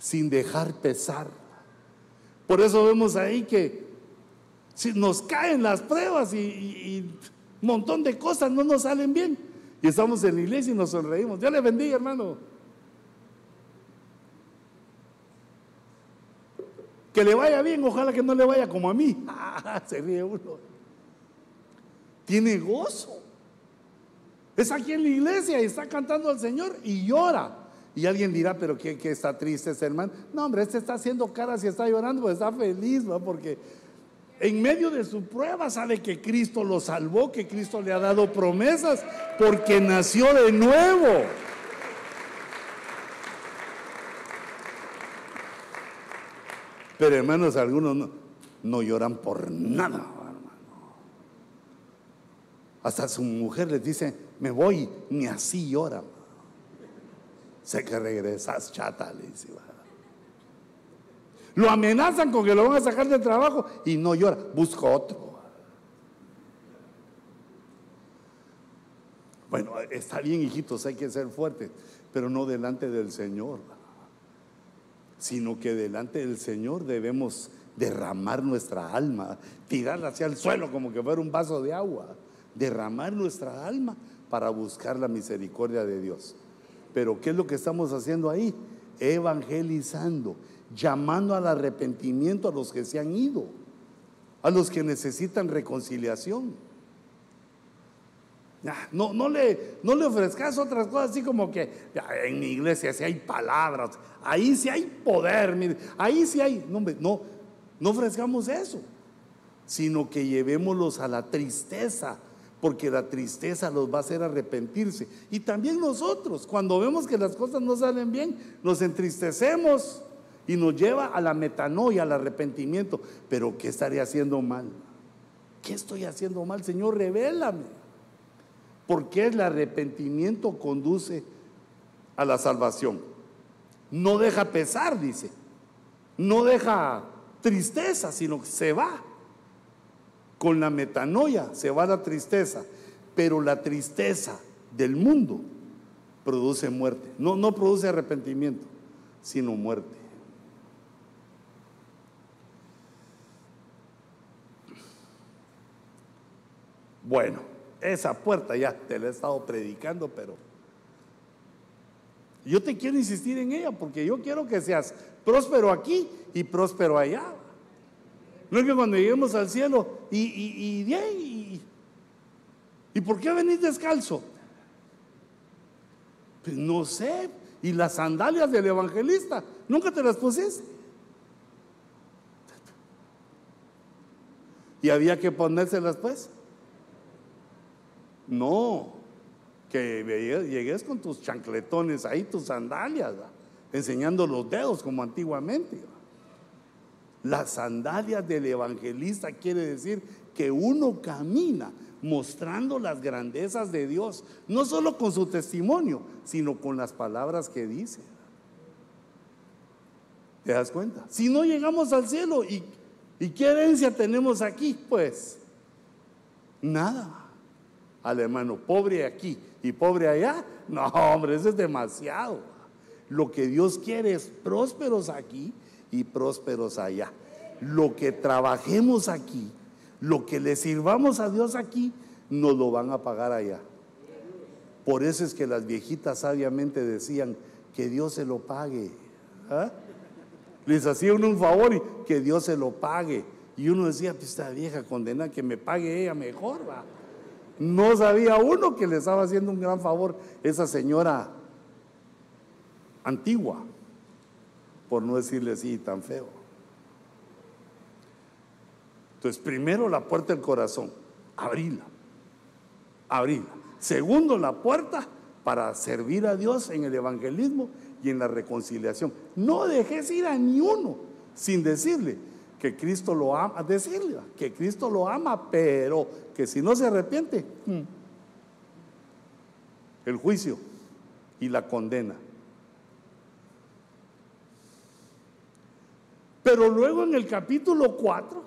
sin dejar pesar. Por eso vemos ahí que si nos caen las pruebas y un montón de cosas no nos salen bien, y estamos en la iglesia y nos sonreímos. Dios le bendiga, hermano. Que le vaya bien, ojalá que no le vaya como a mí. Se ríe uno. Tiene gozo. Es aquí en la iglesia y está cantando al Señor y llora. Y alguien dirá, pero ¿qué, qué está triste este hermano? No, hombre, este está haciendo caras y está llorando, pues está feliz, ¿no? Porque en medio de su prueba sabe que Cristo lo salvó, que Cristo le ha dado promesas, porque nació de nuevo. Pero hermanos, algunos no, no lloran por nada, hermano. Hasta su mujer les dice, me voy, ni así llora. Sé que regresas, chata, le dice. Lo amenazan con que lo van a sacar del trabajo y no llora, busca otro. Bueno, está bien, hijitos, hay que ser fuertes, pero no delante del Señor, sino que delante del Señor debemos derramar nuestra alma, tirarla hacia el suelo como que fuera un vaso de agua, derramar nuestra alma para buscar la misericordia de Dios. Pero ¿qué es lo que estamos haciendo ahí? Evangelizando, llamando al arrepentimiento a los que se han ido, a los que necesitan reconciliación. No, no, le, no le ofrezcas otras cosas así como que en mi iglesia si hay palabras, ahí si hay poder, mire, ahí si hay, no, no, no ofrezcamos eso, sino que llevémoslos a la tristeza, porque la tristeza los va a hacer arrepentirse. Y también nosotros, cuando vemos que las cosas no salen bien, nos entristecemos y nos lleva a la metanoia, al arrepentimiento. Pero ¿qué estaré haciendo mal? ¿Qué estoy haciendo mal? Señor, revélame. Porque el arrepentimiento conduce a la salvación. No deja pesar, dice. No deja tristeza, sino que se va. Con la metanoia se va la tristeza. Pero la tristeza del mundo produce muerte. No, no produce arrepentimiento, sino muerte. Bueno. Esa puerta ya te la he estado predicando, pero yo te quiero insistir en ella, porque yo quiero que seas próspero aquí y próspero allá. No es que cuando lleguemos al cielo y, y, y, y, y ¿por qué venís descalzo? Pues no sé, y las sandalias del evangelista, ¿nunca te las pusiste? Y había que ponérselas, pues. No, que llegues con tus chancletones ahí, tus sandalias, ¿verdad? Enseñando los dedos como antiguamente, ¿verdad? Las sandalias del evangelista quiere decir que uno camina mostrando las grandezas de Dios, no solo con su testimonio, sino con las palabras que dice. ¿Te das cuenta? Si no llegamos al cielo, ¿y, y qué herencia tenemos aquí? Pues nada. Al hermano pobre aquí y pobre allá, no, hombre, eso es demasiado. Lo que Dios quiere es prósperos aquí y prósperos allá. Lo que trabajemos aquí, lo que le sirvamos a Dios aquí, nos lo van a pagar allá. Por eso es que las viejitas sabiamente decían que Dios se lo pague. ¿Ah? Les hacía uno un favor y que Dios se lo pague. Y uno decía, pues esta vieja condenada, que me pague ella mejor, va. No sabía uno que le estaba haciendo un gran favor esa señora antigua, por no decirle así tan feo. Entonces, primero la puerta del corazón, abrirla, abrirla. Segundo, la puerta para servir a Dios en el evangelismo y en la reconciliación. No dejes ir a ni uno sin decirle que Cristo lo ama, decirle que Cristo lo ama, pero que si no se arrepiente, el juicio y la condena. Pero luego en el capítulo cuatro,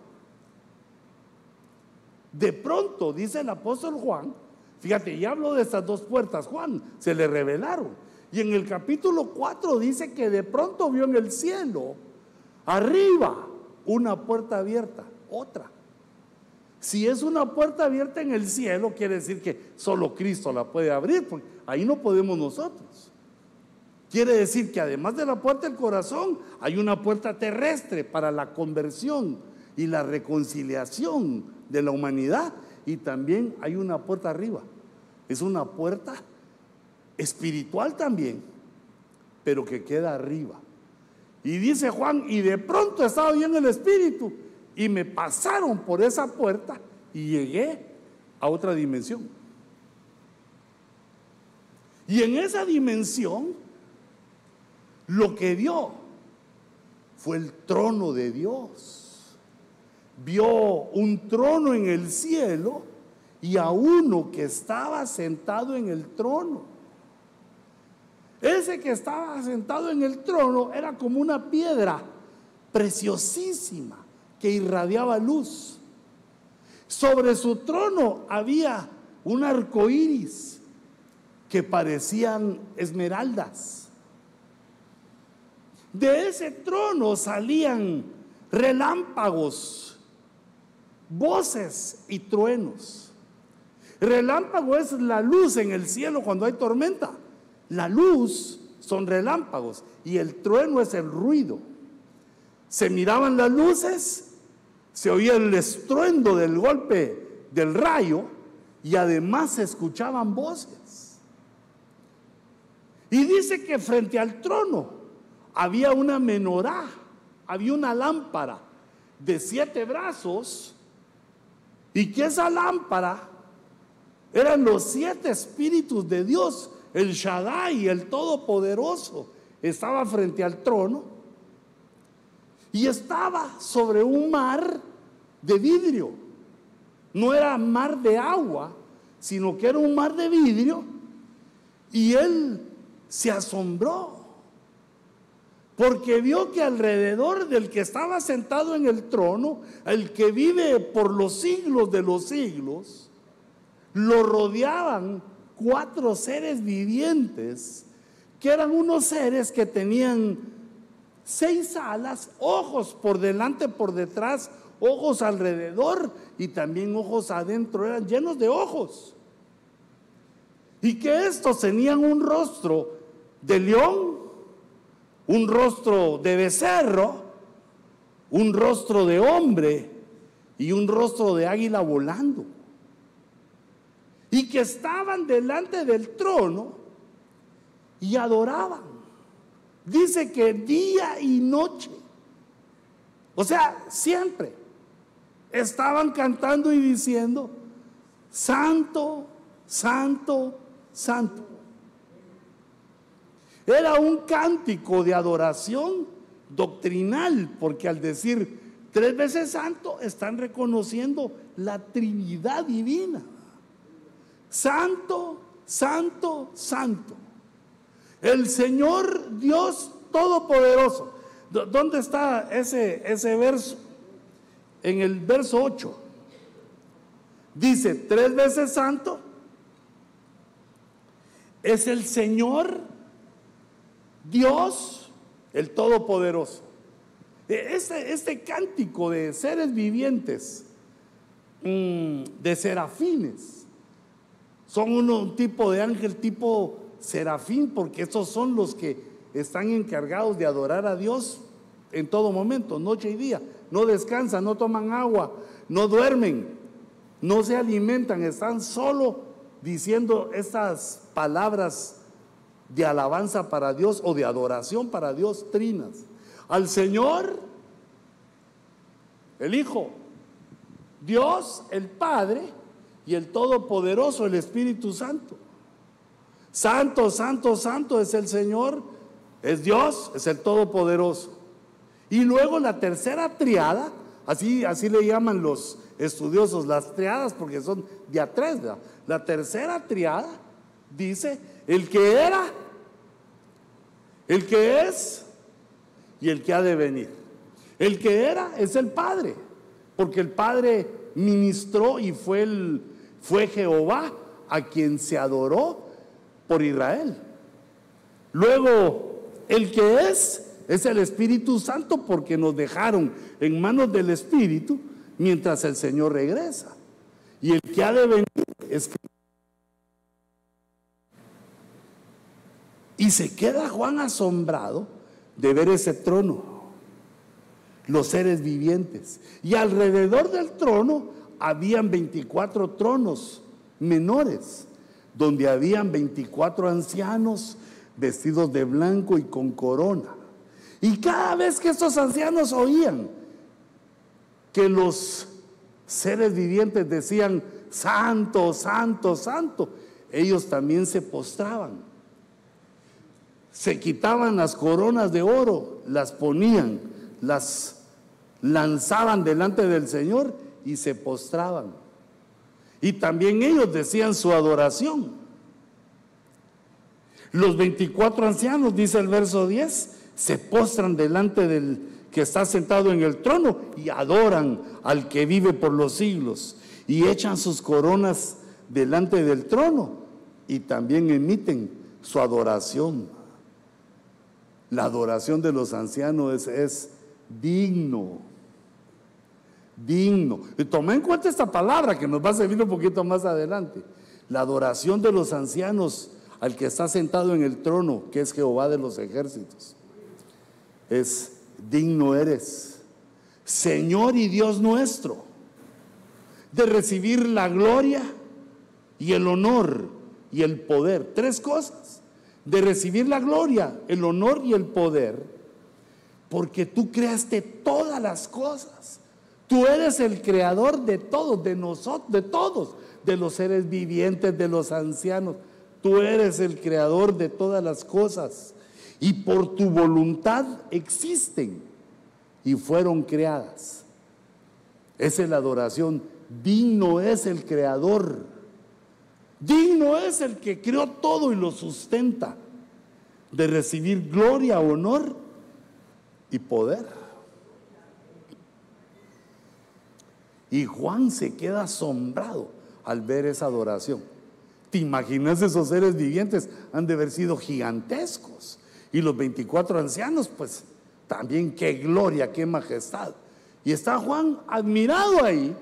de pronto dice el apóstol Juan, fíjate, ya habló de estas dos puertas, Juan, se le revelaron. Y en el capítulo cuatro dice que de pronto vio en el cielo, arriba, una puerta abierta, otra. Si es una puerta abierta en el cielo, quiere decir que solo Cristo la puede abrir, porque ahí no podemos nosotros. Quiere decir que además de la puerta del corazón, hay una puerta terrestre para la conversión y la reconciliación de la humanidad, y también hay una puerta arriba. Es una puerta espiritual también, pero que queda arriba. Y dice Juan, y de pronto estaba yo en el Espíritu, y me pasaron por esa puerta y llegué a otra dimensión. Y en esa dimensión, lo que vio fue el trono de Dios. Vio un trono en el cielo y a uno que estaba sentado en el trono. Ese que estaba sentado en el trono era como una piedra preciosísima que irradiaba luz. Sobre su trono había un arco iris que parecían esmeraldas. De ese trono salían relámpagos, voces y truenos. Relámpago es la luz en el cielo cuando hay tormenta. La luz son relámpagos y el trueno es el ruido. Se miraban las luces, se oía el estruendo del golpe del rayo y además se escuchaban voces. Y dice que frente al trono había una menorá, había una lámpara de siete brazos, y que esa lámpara eran los siete espíritus de Dios. El Shaddai, el Todopoderoso, estaba frente al trono y estaba sobre un mar de vidrio. No era mar de agua, sino que era un mar de vidrio, y él se asombró porque vio que alrededor del que estaba sentado en el trono, el que vive por los siglos de los siglos, lo rodeaban cuatro seres vivientes, que eran unos seres que tenían seis alas, ojos por delante, por detrás, ojos alrededor y también ojos adentro, eran llenos de ojos. Y que estos tenían un rostro de león, un rostro de becerro, un rostro de hombre y un rostro de águila volando. Y que estaban delante del trono y adoraban. Dice que día y noche, o sea, siempre, estaban cantando y diciendo, santo, santo, santo. Era un cántico de adoración doctrinal, porque al decir tres veces santo, están reconociendo la Trinidad divina. Santo, santo, santo. El Señor Dios Todopoderoso. ¿Dónde está ese, ese verso? En el verso ocho. Dice, tres veces santo es el Señor Dios, el Todopoderoso. Este, este cántico de seres vivientes, de serafines, son uno, un tipo de ángel tipo serafín, porque estos son los que están encargados de adorar a Dios en todo momento, noche y día. No descansan, no toman agua, no duermen, no se alimentan, están solo diciendo estas palabras de alabanza para Dios o de adoración para Dios, trinas. Al Señor, el Hijo, Dios, el Padre, y el Todopoderoso, el Espíritu Santo. Santo, santo, santo es el Señor, es Dios, es el Todopoderoso. Y luego la tercera triada, así, así le llaman los estudiosos las triadas, porque son de a tres, ¿verdad? La tercera triada dice, el que era, el que es y el que ha de venir. El que era es el Padre, porque el Padre ministró y fue el Fue Jehová a quien se adoró por Israel. Luego, el que es, es el Espíritu Santo, porque nos dejaron en manos del Espíritu mientras el Señor regresa. Y el que ha de venir es Cristo. Y se queda Juan asombrado de ver ese trono, los seres vivientes. Y alrededor del trono habían veinticuatro tronos menores, donde habían veinticuatro ancianos, vestidos de blanco y con corona. Y cada vez que estos ancianos oían que los seres vivientes decían, santo, santo, santo, ellos también se postraban. Se quitaban las coronas de oro, las ponían, las lanzaban delante del Señor y se postraban. Y también ellos decían su adoración. Los veinticuatro ancianos, dice el verso diez, se postran delante del que está sentado en el trono y adoran al que vive por los siglos, y echan sus coronas delante del trono y también emiten su adoración. La adoración de los ancianos es, es digno, digno. Y toma en cuenta esta palabra que nos va a servir un poquito más adelante. La adoración de los ancianos al que está sentado en el trono, que es Jehová de los ejércitos, es digno eres, Señor y Dios nuestro, de recibir la gloria y el honor y el poder. Tres cosas, de recibir la gloria, el honor y el poder, porque tú creaste todas las cosas. Tú eres el creador de todos, de nosotros, de todos, de los seres vivientes, de los ancianos. Tú eres el creador de todas las cosas y por tu voluntad existen y fueron creadas. Esa es la adoración. Digno es el creador, digno es el que creó todo y lo sustenta, de recibir gloria, honor y poder. Y Juan se queda asombrado al ver esa adoración. ¿Te imaginas? Esos seres vivientes han de haber sido gigantescos. Y los veinticuatro ancianos, pues también qué gloria, qué majestad. Y está Juan admirado ahí,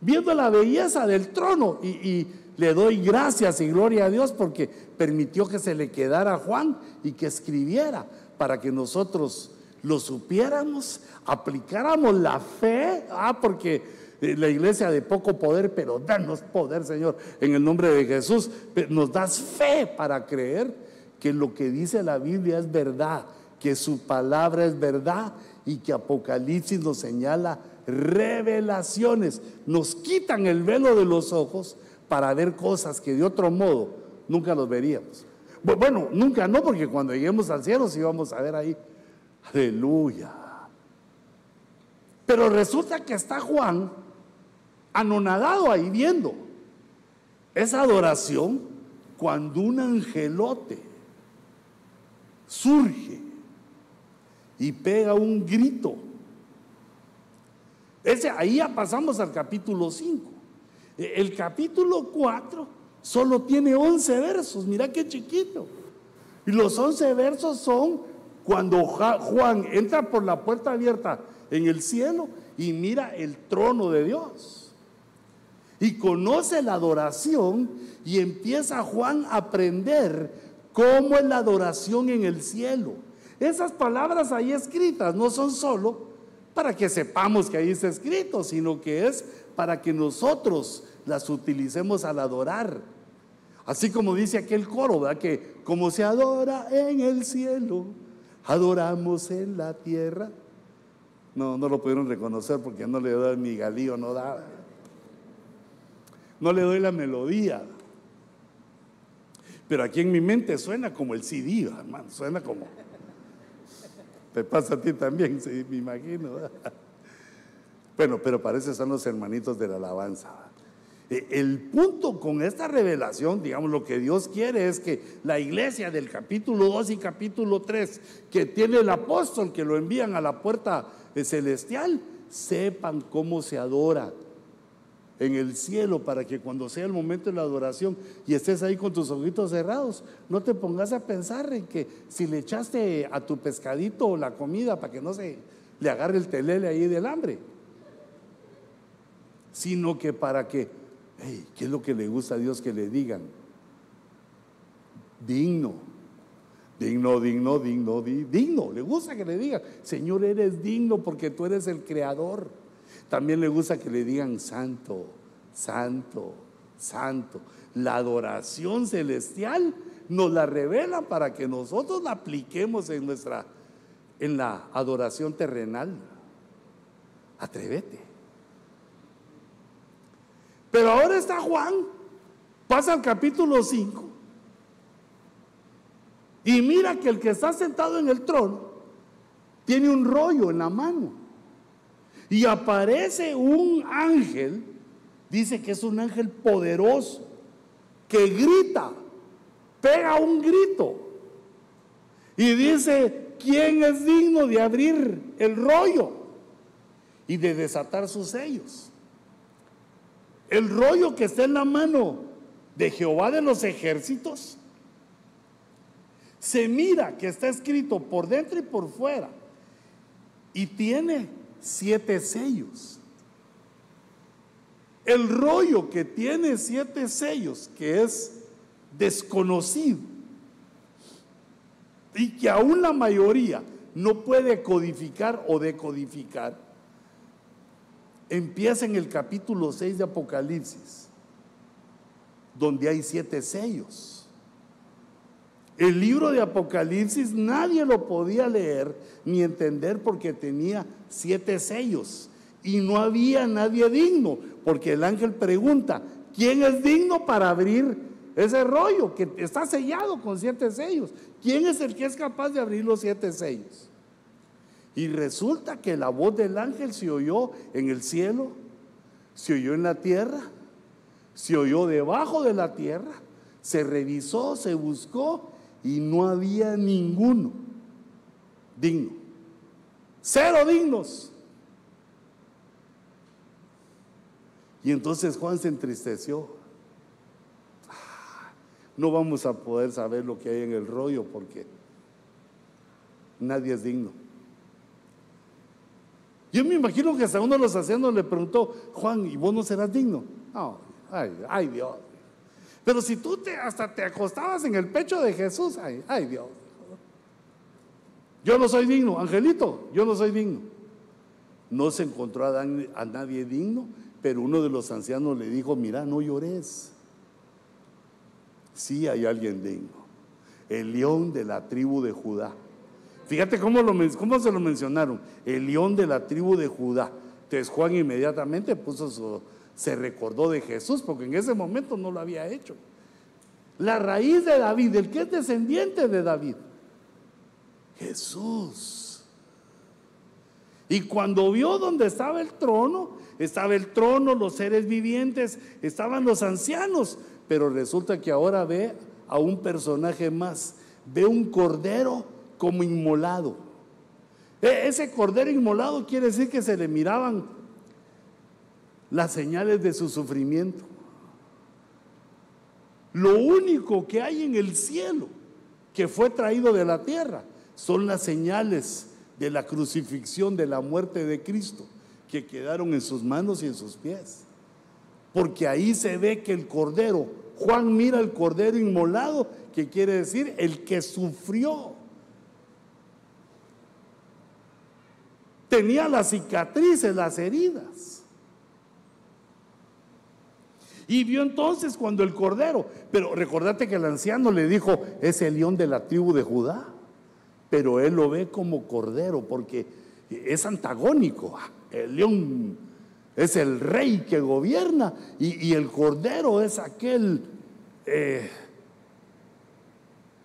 viendo la belleza del trono. Y, y le doy gracias y gloria a Dios porque permitió que se le quedara a Juan y que escribiera para que nosotros lo supiéramos, aplicáramos la fe. Ah, porque la iglesia de poco poder, pero danos poder, Señor, en el nombre de Jesús. Nos das fe para creer que lo que dice la Biblia es verdad, que su palabra es verdad y que Apocalipsis nos señala revelaciones. Nos quitan el velo de los ojos para ver cosas que de otro modo nunca los veríamos. Bueno, nunca no, porque cuando lleguemos al cielo sí vamos a ver ahí. Aleluya. Pero resulta que está Juan anonadado ahí viendo esa adoración, cuando un angelote surge y pega un grito. Ese, ahí ya pasamos al capítulo cinco. El capítulo cuatro solo tiene once versos, mira qué chiquito. Y los once versos son cuando Juan entra por la puerta abierta en el cielo y mira el trono de Dios. Y conoce la adoración y empieza Juan a aprender cómo es la adoración en el cielo. Esas palabras ahí escritas no son solo para que sepamos que ahí está escrito, sino que es para que nosotros las utilicemos al adorar. Así como dice aquel coro, ¿verdad? Que como se adora en el cielo, adoramos en la tierra. No, no lo pudieron reconocer porque no le da ni galío, no da. No le doy la melodía, pero aquí en mi mente suena como el C D, hermano, suena como, te pasa a ti también, sí, me imagino. Bueno, pero parece son los hermanitos de la alabanza. El punto con esta revelación, digamos, lo que Dios quiere es que la iglesia del capítulo dos y capítulo tres, que tiene el apóstol, que lo envían a la puerta celestial, sepan cómo se adora en el cielo, para que cuando sea el momento de la adoración y estés ahí con tus ojitos cerrados, no te pongas a pensar en que si le echaste a tu pescadito la comida para que no se le agarre el telele ahí del hambre, sino que para que, hey, ¿qué es lo que le gusta a Dios que le digan? Digno, digno, digno, digno, digno, le gusta que le digan, Señor, eres digno porque tú eres el creador. También le gusta que le digan santo, santo, santo. La adoración celestial nos la revela para que nosotros la apliquemos en nuestra, en la adoración terrenal. Atrévete. Pero ahora está Juan, pasa al capítulo cinco, y mira que el que está sentado en el trono tiene un rollo en la mano, y aparece un ángel, dice que es un ángel poderoso, que grita, pega un grito, y dice: ¿quién es digno de abrir el rollo y de desatar sus sellos? El rollo que está en la mano de Jehová de los ejércitos, se mira que está escrito por dentro y por fuera, y tiene siete sellos. El rollo que tiene siete sellos, que es desconocido y que aún la mayoría no puede codificar o decodificar, empieza en el capítulo seis de Apocalipsis, donde hay siete sellos. El libro de Apocalipsis nadie lo podía leer ni entender porque tenía siete sellos, y no había nadie digno, porque el ángel pregunta: ¿quién es digno para abrir ese rollo que está sellado con siete sellos? ¿Quién es el que es capaz de abrir los siete sellos? Y resulta que la voz del ángel se oyó en el cielo, se oyó en la tierra, se oyó debajo de la tierra, se revisó, se buscó, y no había ninguno digno. Cero dignos. Y entonces Juan se entristeció. No vamos a poder saber lo que hay en el rollo porque nadie es digno. Yo me imagino que hasta uno de los ancianos le preguntó: Juan, ¿y vos no serás digno? No, ay, ay Dios. Pero si tú te, hasta te acostabas en el pecho de Jesús, ay, ay Dios. Yo no soy digno, Angelito, yo no soy digno. No se encontró a, Dan, a nadie digno. Pero uno de los ancianos le dijo: mira, no llores, sí hay alguien digno, el león de la tribu de Judá. Fíjate cómo, lo, cómo se lo mencionaron, el león de la tribu de Judá. Entonces Juan inmediatamente puso su, se recordó de Jesús, porque en ese momento no lo había hecho. La raíz de David, el que es descendiente de David, Jesús. Y cuando vio donde estaba el trono, estaba el trono, los seres vivientes, estaban los ancianos, pero resulta que ahora ve a un personaje más, ve un cordero como inmolado. E- ese cordero inmolado quiere decir que se le miraban las señales de su sufrimiento. Lo único que hay en el cielo que fue traído de la tierra son las señales de la crucifixión, de la muerte de Cristo, que quedaron en sus manos y en sus pies, porque ahí se ve que el cordero, Juan mira el cordero inmolado, que quiere decir el que sufrió, tenía las cicatrices, las heridas. Y vio entonces cuando el cordero, pero recordate que el anciano le dijo: es el león de la tribu de Judá, pero él lo ve como cordero porque es antagónico. El león es el rey que gobierna, y, y el cordero es aquel eh,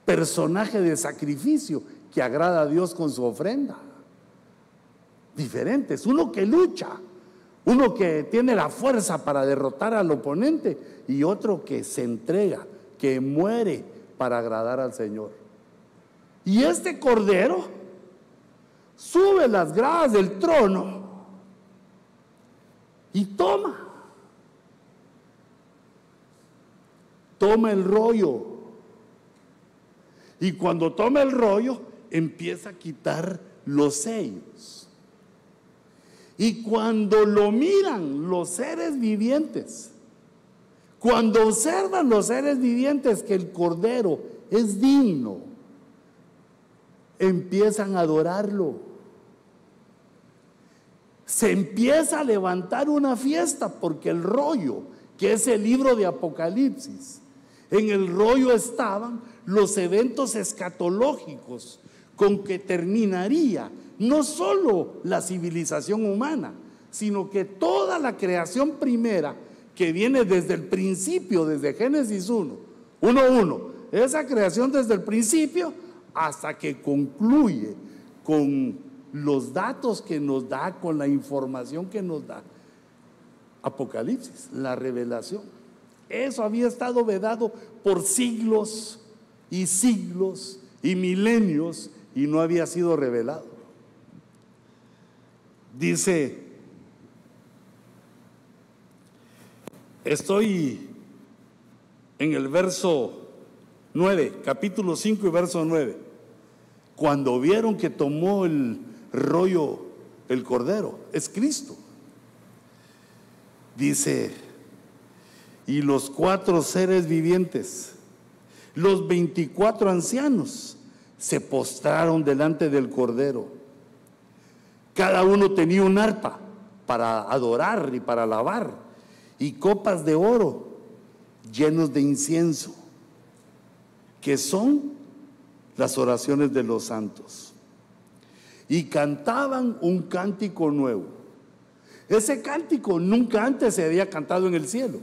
personaje de sacrificio que agrada a Dios con su ofrenda. Diferentes, uno que lucha, uno que tiene la fuerza para derrotar al oponente, y otro que se entrega, que muere para agradar al Señor. Y este cordero sube las gradas del trono y toma, toma el rollo. Y cuando toma el rollo, empieza a quitar los sellos. Y cuando lo miran los seres vivientes, cuando observan los seres vivientes que el cordero es digno, empiezan a adorarlo. Se empieza a levantar una fiesta porque el rollo, que es el libro de Apocalipsis, En el rollo estaban los eventos escatológicos con que terminaría no solo la civilización humana, sino que toda la creación primera que viene desde el principio, desde Génesis uno, uno, uno, esa creación desde el principio hasta que concluye con los datos que nos da, con la información que nos da Apocalipsis, la revelación. Eso había estado vedado por siglos y siglos y milenios y no había sido revelado. Dice, estoy en el verso nueve, capítulo cinco y verso nueve. Cuando vieron que tomó el rollo el Cordero, es Cristo. Dice, y los cuatro seres vivientes, los veinticuatro ancianos, se postraron delante del Cordero. Cada uno tenía un arpa para adorar y para alabar, y copas de oro llenos de incienso, que son las oraciones de los santos. Y cantaban un cántico nuevo. Ese cántico nunca antes se había cantado en el cielo.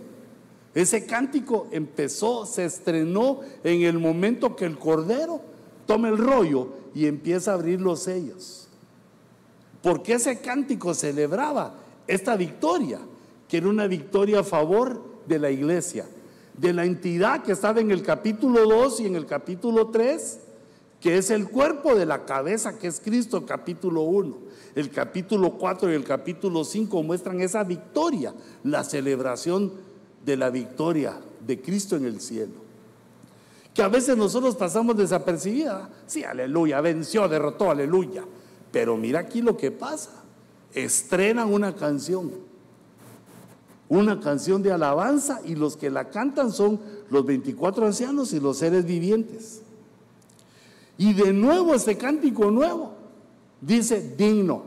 Ese cántico empezó, se estrenó en el momento que el Cordero toma el rollo y empieza a abrir los sellos. Porque ese cántico celebraba esta victoria, que era una victoria a favor de la iglesia, de la entidad que estaba en el capítulo dos y en el capítulo tres, que es el cuerpo de la cabeza que es Cristo, capítulo uno. El capítulo cuatro y el capítulo cinco muestran esa victoria, la celebración de la victoria de Cristo en el cielo, que a veces nosotros pasamos desapercibida. Sí, aleluya, venció, derrotó, aleluya. Pero mira aquí lo que pasa: estrenan una canción, una canción de alabanza, y los que la cantan son los veinticuatro ancianos y los seres vivientes. Y de nuevo este cántico nuevo dice digno,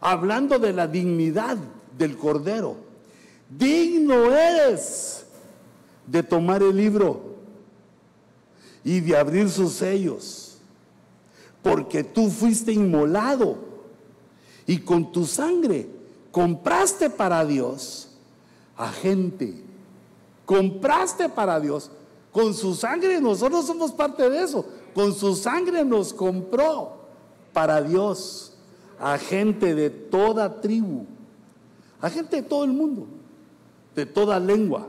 hablando de la dignidad del Cordero. Digno eres de tomar el libro y de abrir sus sellos, porque tú fuiste inmolado y con tu sangre compraste para Dios a gente, compraste para Dios, con su sangre. Nosotros somos parte de eso, con su sangre nos compró para Dios a gente de toda tribu, a gente de todo el mundo, de toda lengua,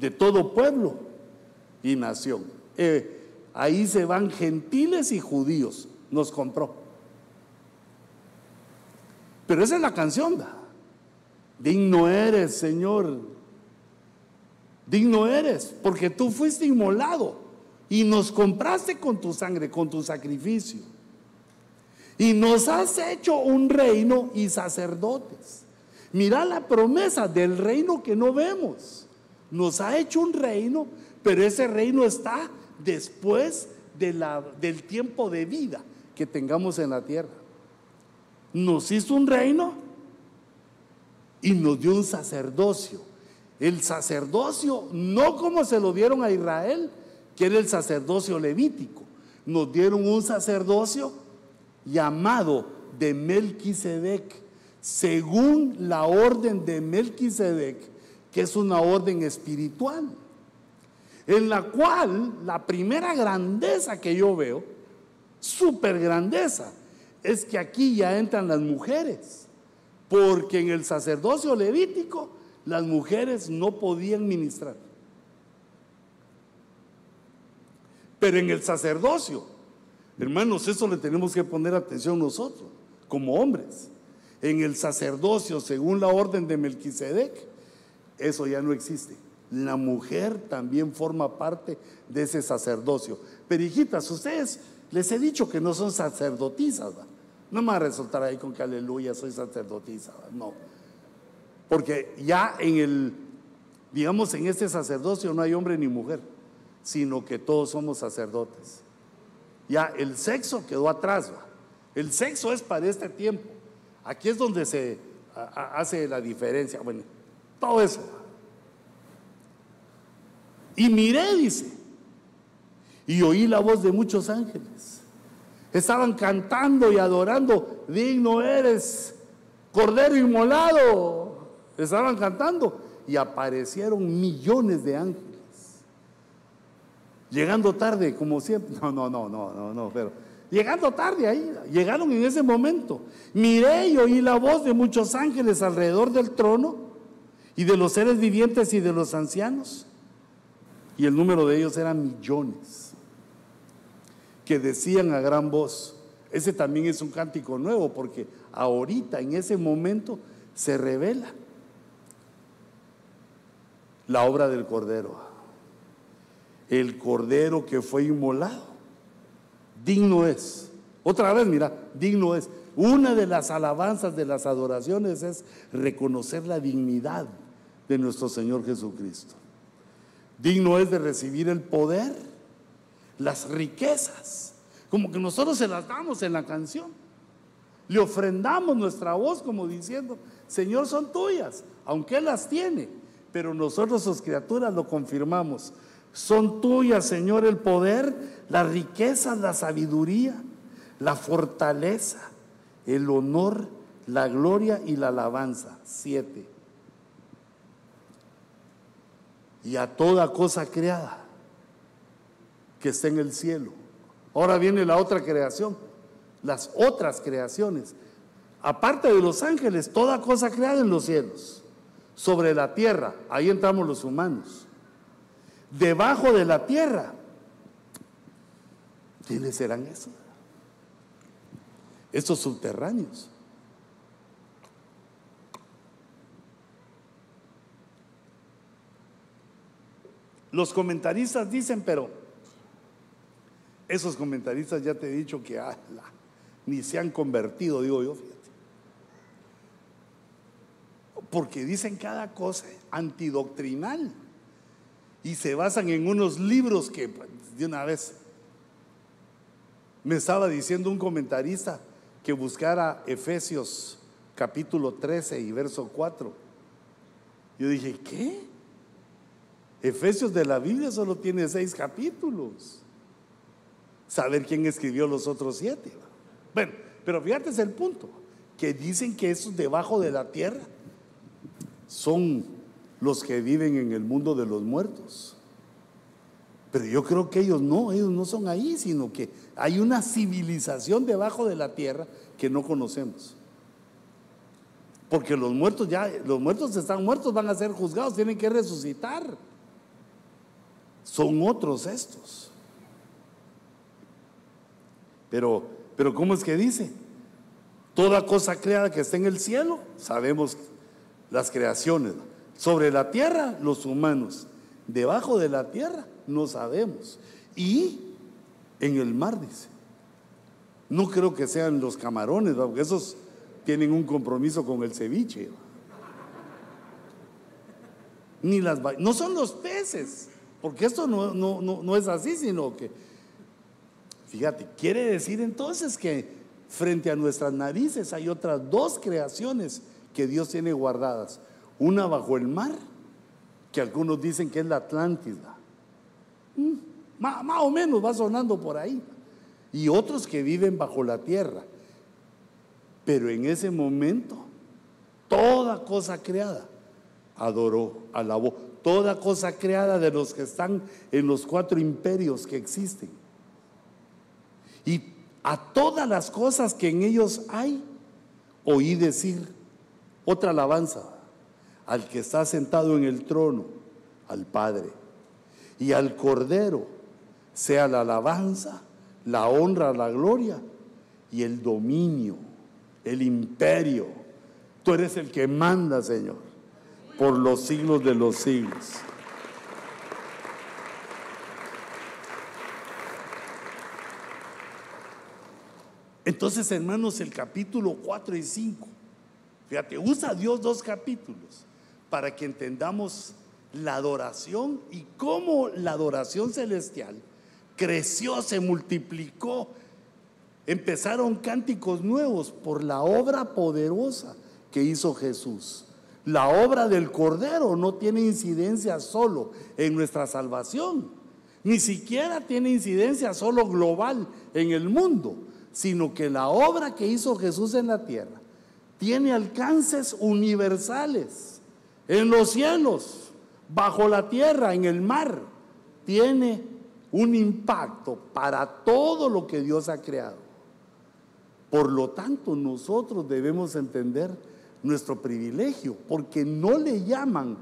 de todo pueblo y nación. Eh, ahí se van gentiles y judíos, nos compró. Pero esa es la canción. Digno eres, Señor. Digno eres, porque tú fuiste inmolado y nos compraste con tu sangre, con tu sacrificio. Y nos has hecho un reino y sacerdotes. Mira la promesa del reino que no vemos. Nos ha hecho un reino, pero ese reino está después de la, del tiempo de vida que tengamos en la tierra. Nos hizo un reino y nos dio un sacerdocio. El sacerdocio, no como se lo dieron a Israel, que era el sacerdocio levítico. Nos dieron un sacerdocio llamado de Melquisedec, según la orden de Melquisedec, que es una orden espiritual, en la cual la primera grandeza que yo veo, super grandeza, es que aquí ya entran las mujeres, porque en el sacerdocio levítico las mujeres no podían ministrar. Pero en el sacerdocio, hermanos, eso le tenemos que poner atención nosotros como hombres. En el sacerdocio, según la orden de Melquisedec, eso ya no existe. La mujer también forma parte de ese sacerdocio. Pero hijitas, ustedes, les he dicho que no son sacerdotisas, ¿va? No me va a resultar ahí con que aleluya soy sacerdotisa, ¿va? No, porque ya en el, digamos, en este sacerdocio no hay hombre ni mujer, sino que todos somos sacerdotes. Ya el sexo quedó atrás, ¿va? El sexo es para este tiempo. Aquí es donde se a, a, hace la diferencia. Bueno, todo eso, ¿va? Y miré, dice, y oí la voz de muchos ángeles. Estaban cantando y adorando, digno eres, Cordero inmolado. Estaban cantando y aparecieron millones de ángeles. Llegando tarde, como siempre. No, no, no, no, no, no, pero llegando tarde ahí, llegaron en ese momento. Miré y oí la voz de muchos ángeles alrededor del trono y de los seres vivientes y de los ancianos. Y el número de ellos eran millones, que decían a gran voz. Ese también es un cántico nuevo, porque ahorita en ese momento se revela la obra del Cordero. El Cordero que fue inmolado, digno es. Otra vez, mira, digno es. Una de las alabanzas, de las adoraciones, es reconocer la dignidad de nuestro Señor Jesucristo. Digno es de recibir el poder, las riquezas, como que nosotros se las damos en la canción. Le ofrendamos nuestra voz como diciendo, Señor, son tuyas, aunque Él las tiene, pero nosotros, sus criaturas, lo confirmamos. Son tuyas, Señor, el poder, las riquezas, la sabiduría, la fortaleza, el honor, la gloria y la alabanza. Siete. Y a toda cosa creada que está en el cielo. Ahora viene la otra creación, las otras creaciones. Aparte de los ángeles, toda cosa creada en los cielos, sobre la tierra, ahí entramos los humanos. Debajo de la tierra, ¿quiénes serán esos? Estos subterráneos. Los comentaristas dicen, pero esos comentaristas, ya te he dicho que ala, ni se han convertido, digo yo, fíjate. Porque dicen cada cosa antidoctrinal. Y se basan en unos libros que, de una vez, me estaba diciendo un comentarista que buscara Efesios capítulo trece y verso cuatro. Yo dije, ¿qué? Efesios de la Biblia solo tiene seis capítulos. Saber quién escribió los otros siete. Bueno, pero fíjate, es el punto, que dicen que esos debajo de la tierra son los que viven en el mundo de los muertos. Pero yo creo que ellos no, ellos no son ahí, sino que hay una civilización debajo de la tierra que no conocemos. Porque los muertos ya, los muertos están muertos, van a ser juzgados, tienen que resucitar. Son otros estos. Pero, pero ¿cómo es que dice? Toda cosa creada que está en el cielo, sabemos las creaciones. Sobre la tierra, los humanos. Debajo de la tierra, no sabemos. Y en el mar, dice. No creo que sean los camarones, ¿va? Porque esos tienen un compromiso con el ceviche, ¿va? Ni las ba- no son los peces, porque esto no, no, no, no es así, sino que, fíjate, quiere decir entonces que frente a nuestras narices hay otras dos creaciones que Dios tiene guardadas. Una bajo el mar, que algunos dicen que es la Atlántida. Mm, más, más o menos va sonando por ahí. Y otros que viven bajo la tierra. Pero en ese momento, toda cosa creada adoró, alabó. Toda cosa creada de los que están en los cuatro imperios que existen. Y a todas las cosas que en ellos hay, oí decir otra alabanza. Al que está sentado en el trono, al Padre, y al Cordero, sea la alabanza, la honra, la gloria, y el dominio, el imperio. Tú eres el que manda, Señor, por los siglos de los siglos. Entonces, hermanos, el capítulo cuatro y cinco, fíjate, usa Dios dos capítulos para que entendamos la adoración y cómo la adoración celestial creció, se multiplicó. Empezaron cánticos nuevos por la obra poderosa que hizo Jesús. La obra del Cordero no tiene incidencia solo en nuestra salvación, ni siquiera tiene incidencia solo global en el mundo, sino que la obra que hizo Jesús en la tierra tiene alcances universales, en los cielos, bajo la tierra, en el mar. Tiene un impacto para todo lo que Dios ha creado. Por lo tanto, nosotros debemos entender nuestro privilegio, porque no le llaman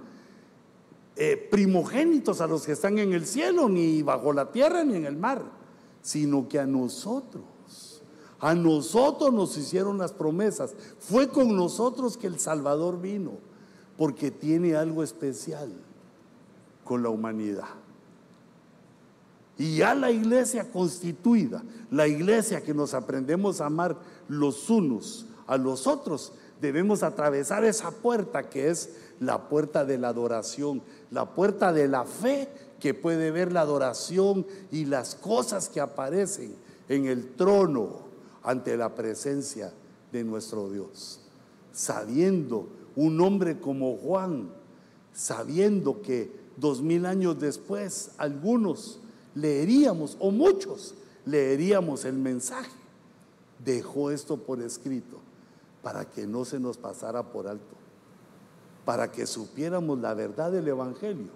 eh, primogénitos a los que están en el cielo, ni bajo la tierra, ni en el mar, sino que a nosotros. A nosotros nos hicieron las promesas. Fue con nosotros que el Salvador vino, porque tiene algo especial con la humanidad. Y ya la iglesia constituida, la iglesia que nos aprendemos a amar los unos a los otros, debemos atravesar esa puerta que es la puerta de la adoración, la puerta de la fe, que puede ver la adoración y las cosas que aparecen en el trono ante la presencia de nuestro Dios. Sabiendo un hombre como Juan, sabiendo que dos mil años después algunos leeríamos, o muchos leeríamos el mensaje, dejó esto por escrito para que no se nos pasara por alto, para que supiéramos la verdad del Evangelio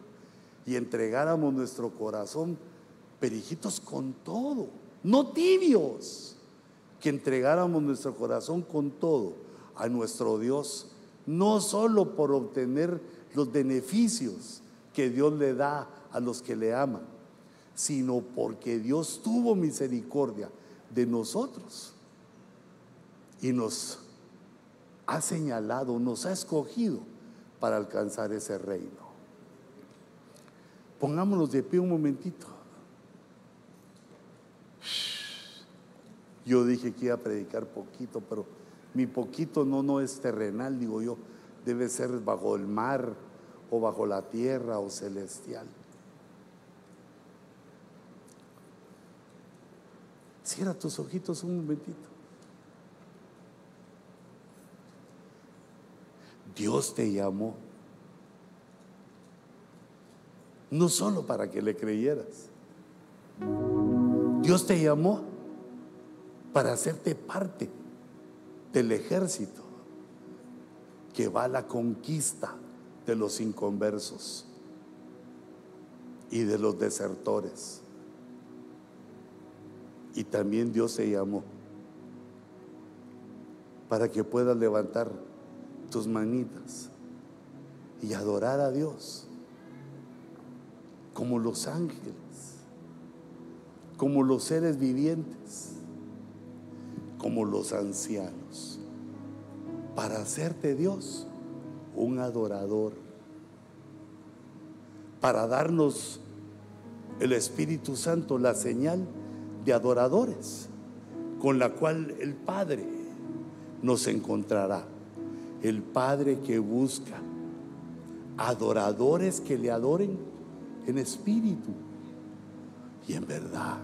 y entregáramos nuestro corazón, perijitos con todo, no tibios, que entregáramos nuestro corazón con todo a nuestro Dios, no solo por obtener los beneficios que Dios le da a los que le aman, sino porque Dios tuvo misericordia de nosotros y nos ha señalado, nos ha escogido para alcanzar ese reino. Pongámonos de pie un momentito. Yo dije que iba a predicar poquito, pero mi poquito no, no es terrenal, digo yo, debe ser bajo el mar o bajo la tierra o celestial. Cierra tus ojitos un momentito. Dios te llamó, no solo para que le creyeras, Dios te llamó para hacerte parte del ejército que va a la conquista de los inconversos y de los desertores. Y también Dios te llamó para que puedas levantar tus manitas y adorar a Dios como los ángeles, como los seres vivientes, como los ancianos, para hacerte Dios un adorador, para darnos el Espíritu Santo, la señal de adoradores con la cual el Padre nos encontrará. El Padre que busca adoradores que le adoren en espíritu y en verdad,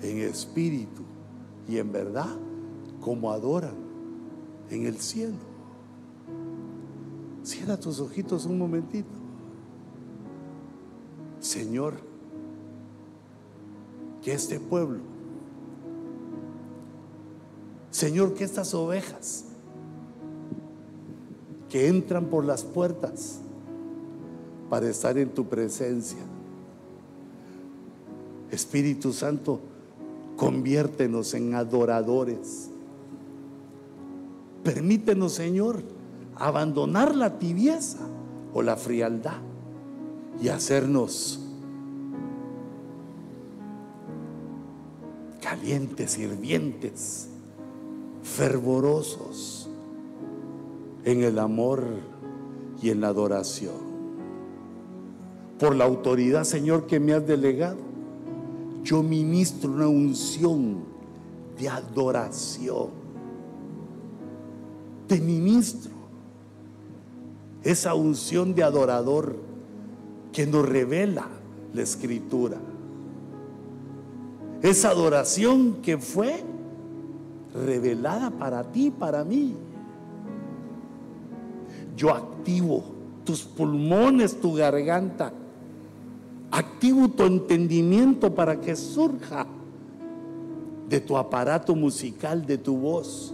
en espíritu y en verdad, como adoran en el cielo. Cierra tus ojitos un momentito. Señor, que este pueblo, Señor, que estas ovejas que entran por las puertas para estar en tu presencia, Espíritu Santo, conviértenos en adoradores. Permítenos, Señor, abandonar la tibieza o la frialdad y hacernos calientes, sirvientes, fervorosos en el amor y en la adoración. Por la autoridad, Señor, que me has delegado, yo ministro una unción de adoración. Te ministro esa unción de adorador que nos revela la Escritura. Esa adoración que fue revelada para ti, para mí. yo activo tus pulmones, tu garganta, activo tu entendimiento para que surja de tu aparato musical, de tu voz,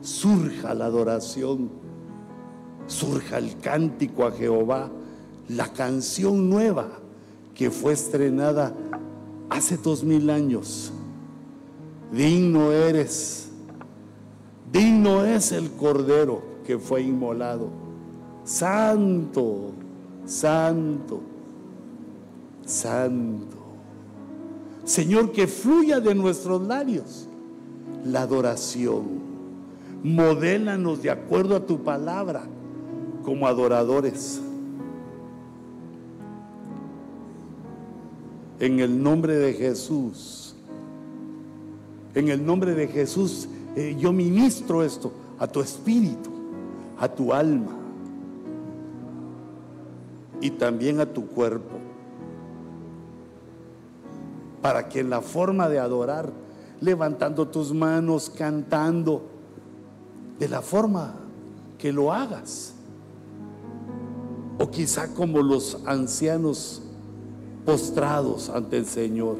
surja la adoración, surja el cántico a Jehová, la canción nueva que fue estrenada hace dos mil años. Digno eres, digno es el Cordero que fue inmolado. Santo, santo, santo. Señor, que fluya de nuestros labios la adoración. Modélanos de acuerdo a tu palabra como adoradores. En el nombre de Jesús, en el nombre de Jesús, eh, yo ministro esto a tu espíritu, a tu alma y también a tu cuerpo, para que en la forma de adorar, levantando tus manos, cantando, de la forma que lo hagas, o quizá como los ancianos postrados ante el Señor,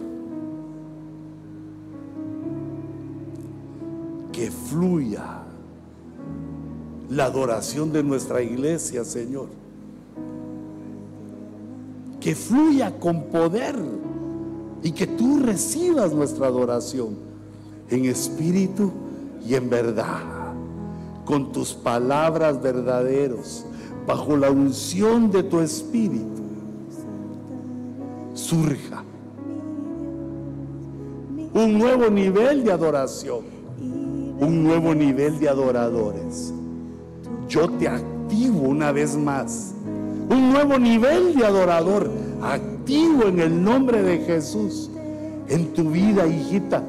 que fluya la adoración de nuestra iglesia, Señor, que fluya con poder y que tú recibas nuestra adoración en espíritu y en verdad, con tus palabras verdaderas, bajo la unción de tu espíritu. Surja un nuevo nivel de adoración, un nuevo nivel de adoradores. Yo te activo una vez más, un nuevo nivel de adorador activo en el nombre de Jesús, en tu vida, hijita,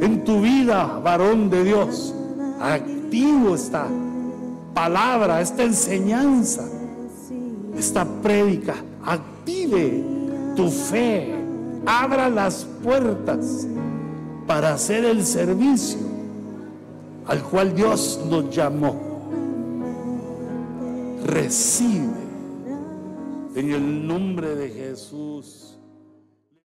en tu vida, varón de Dios. Activo esta palabra, esta enseñanza, esta prédica. Active tu fe, abra las puertas para hacer el servicio al cual Dios nos llamó. Recibe en el nombre de Jesús.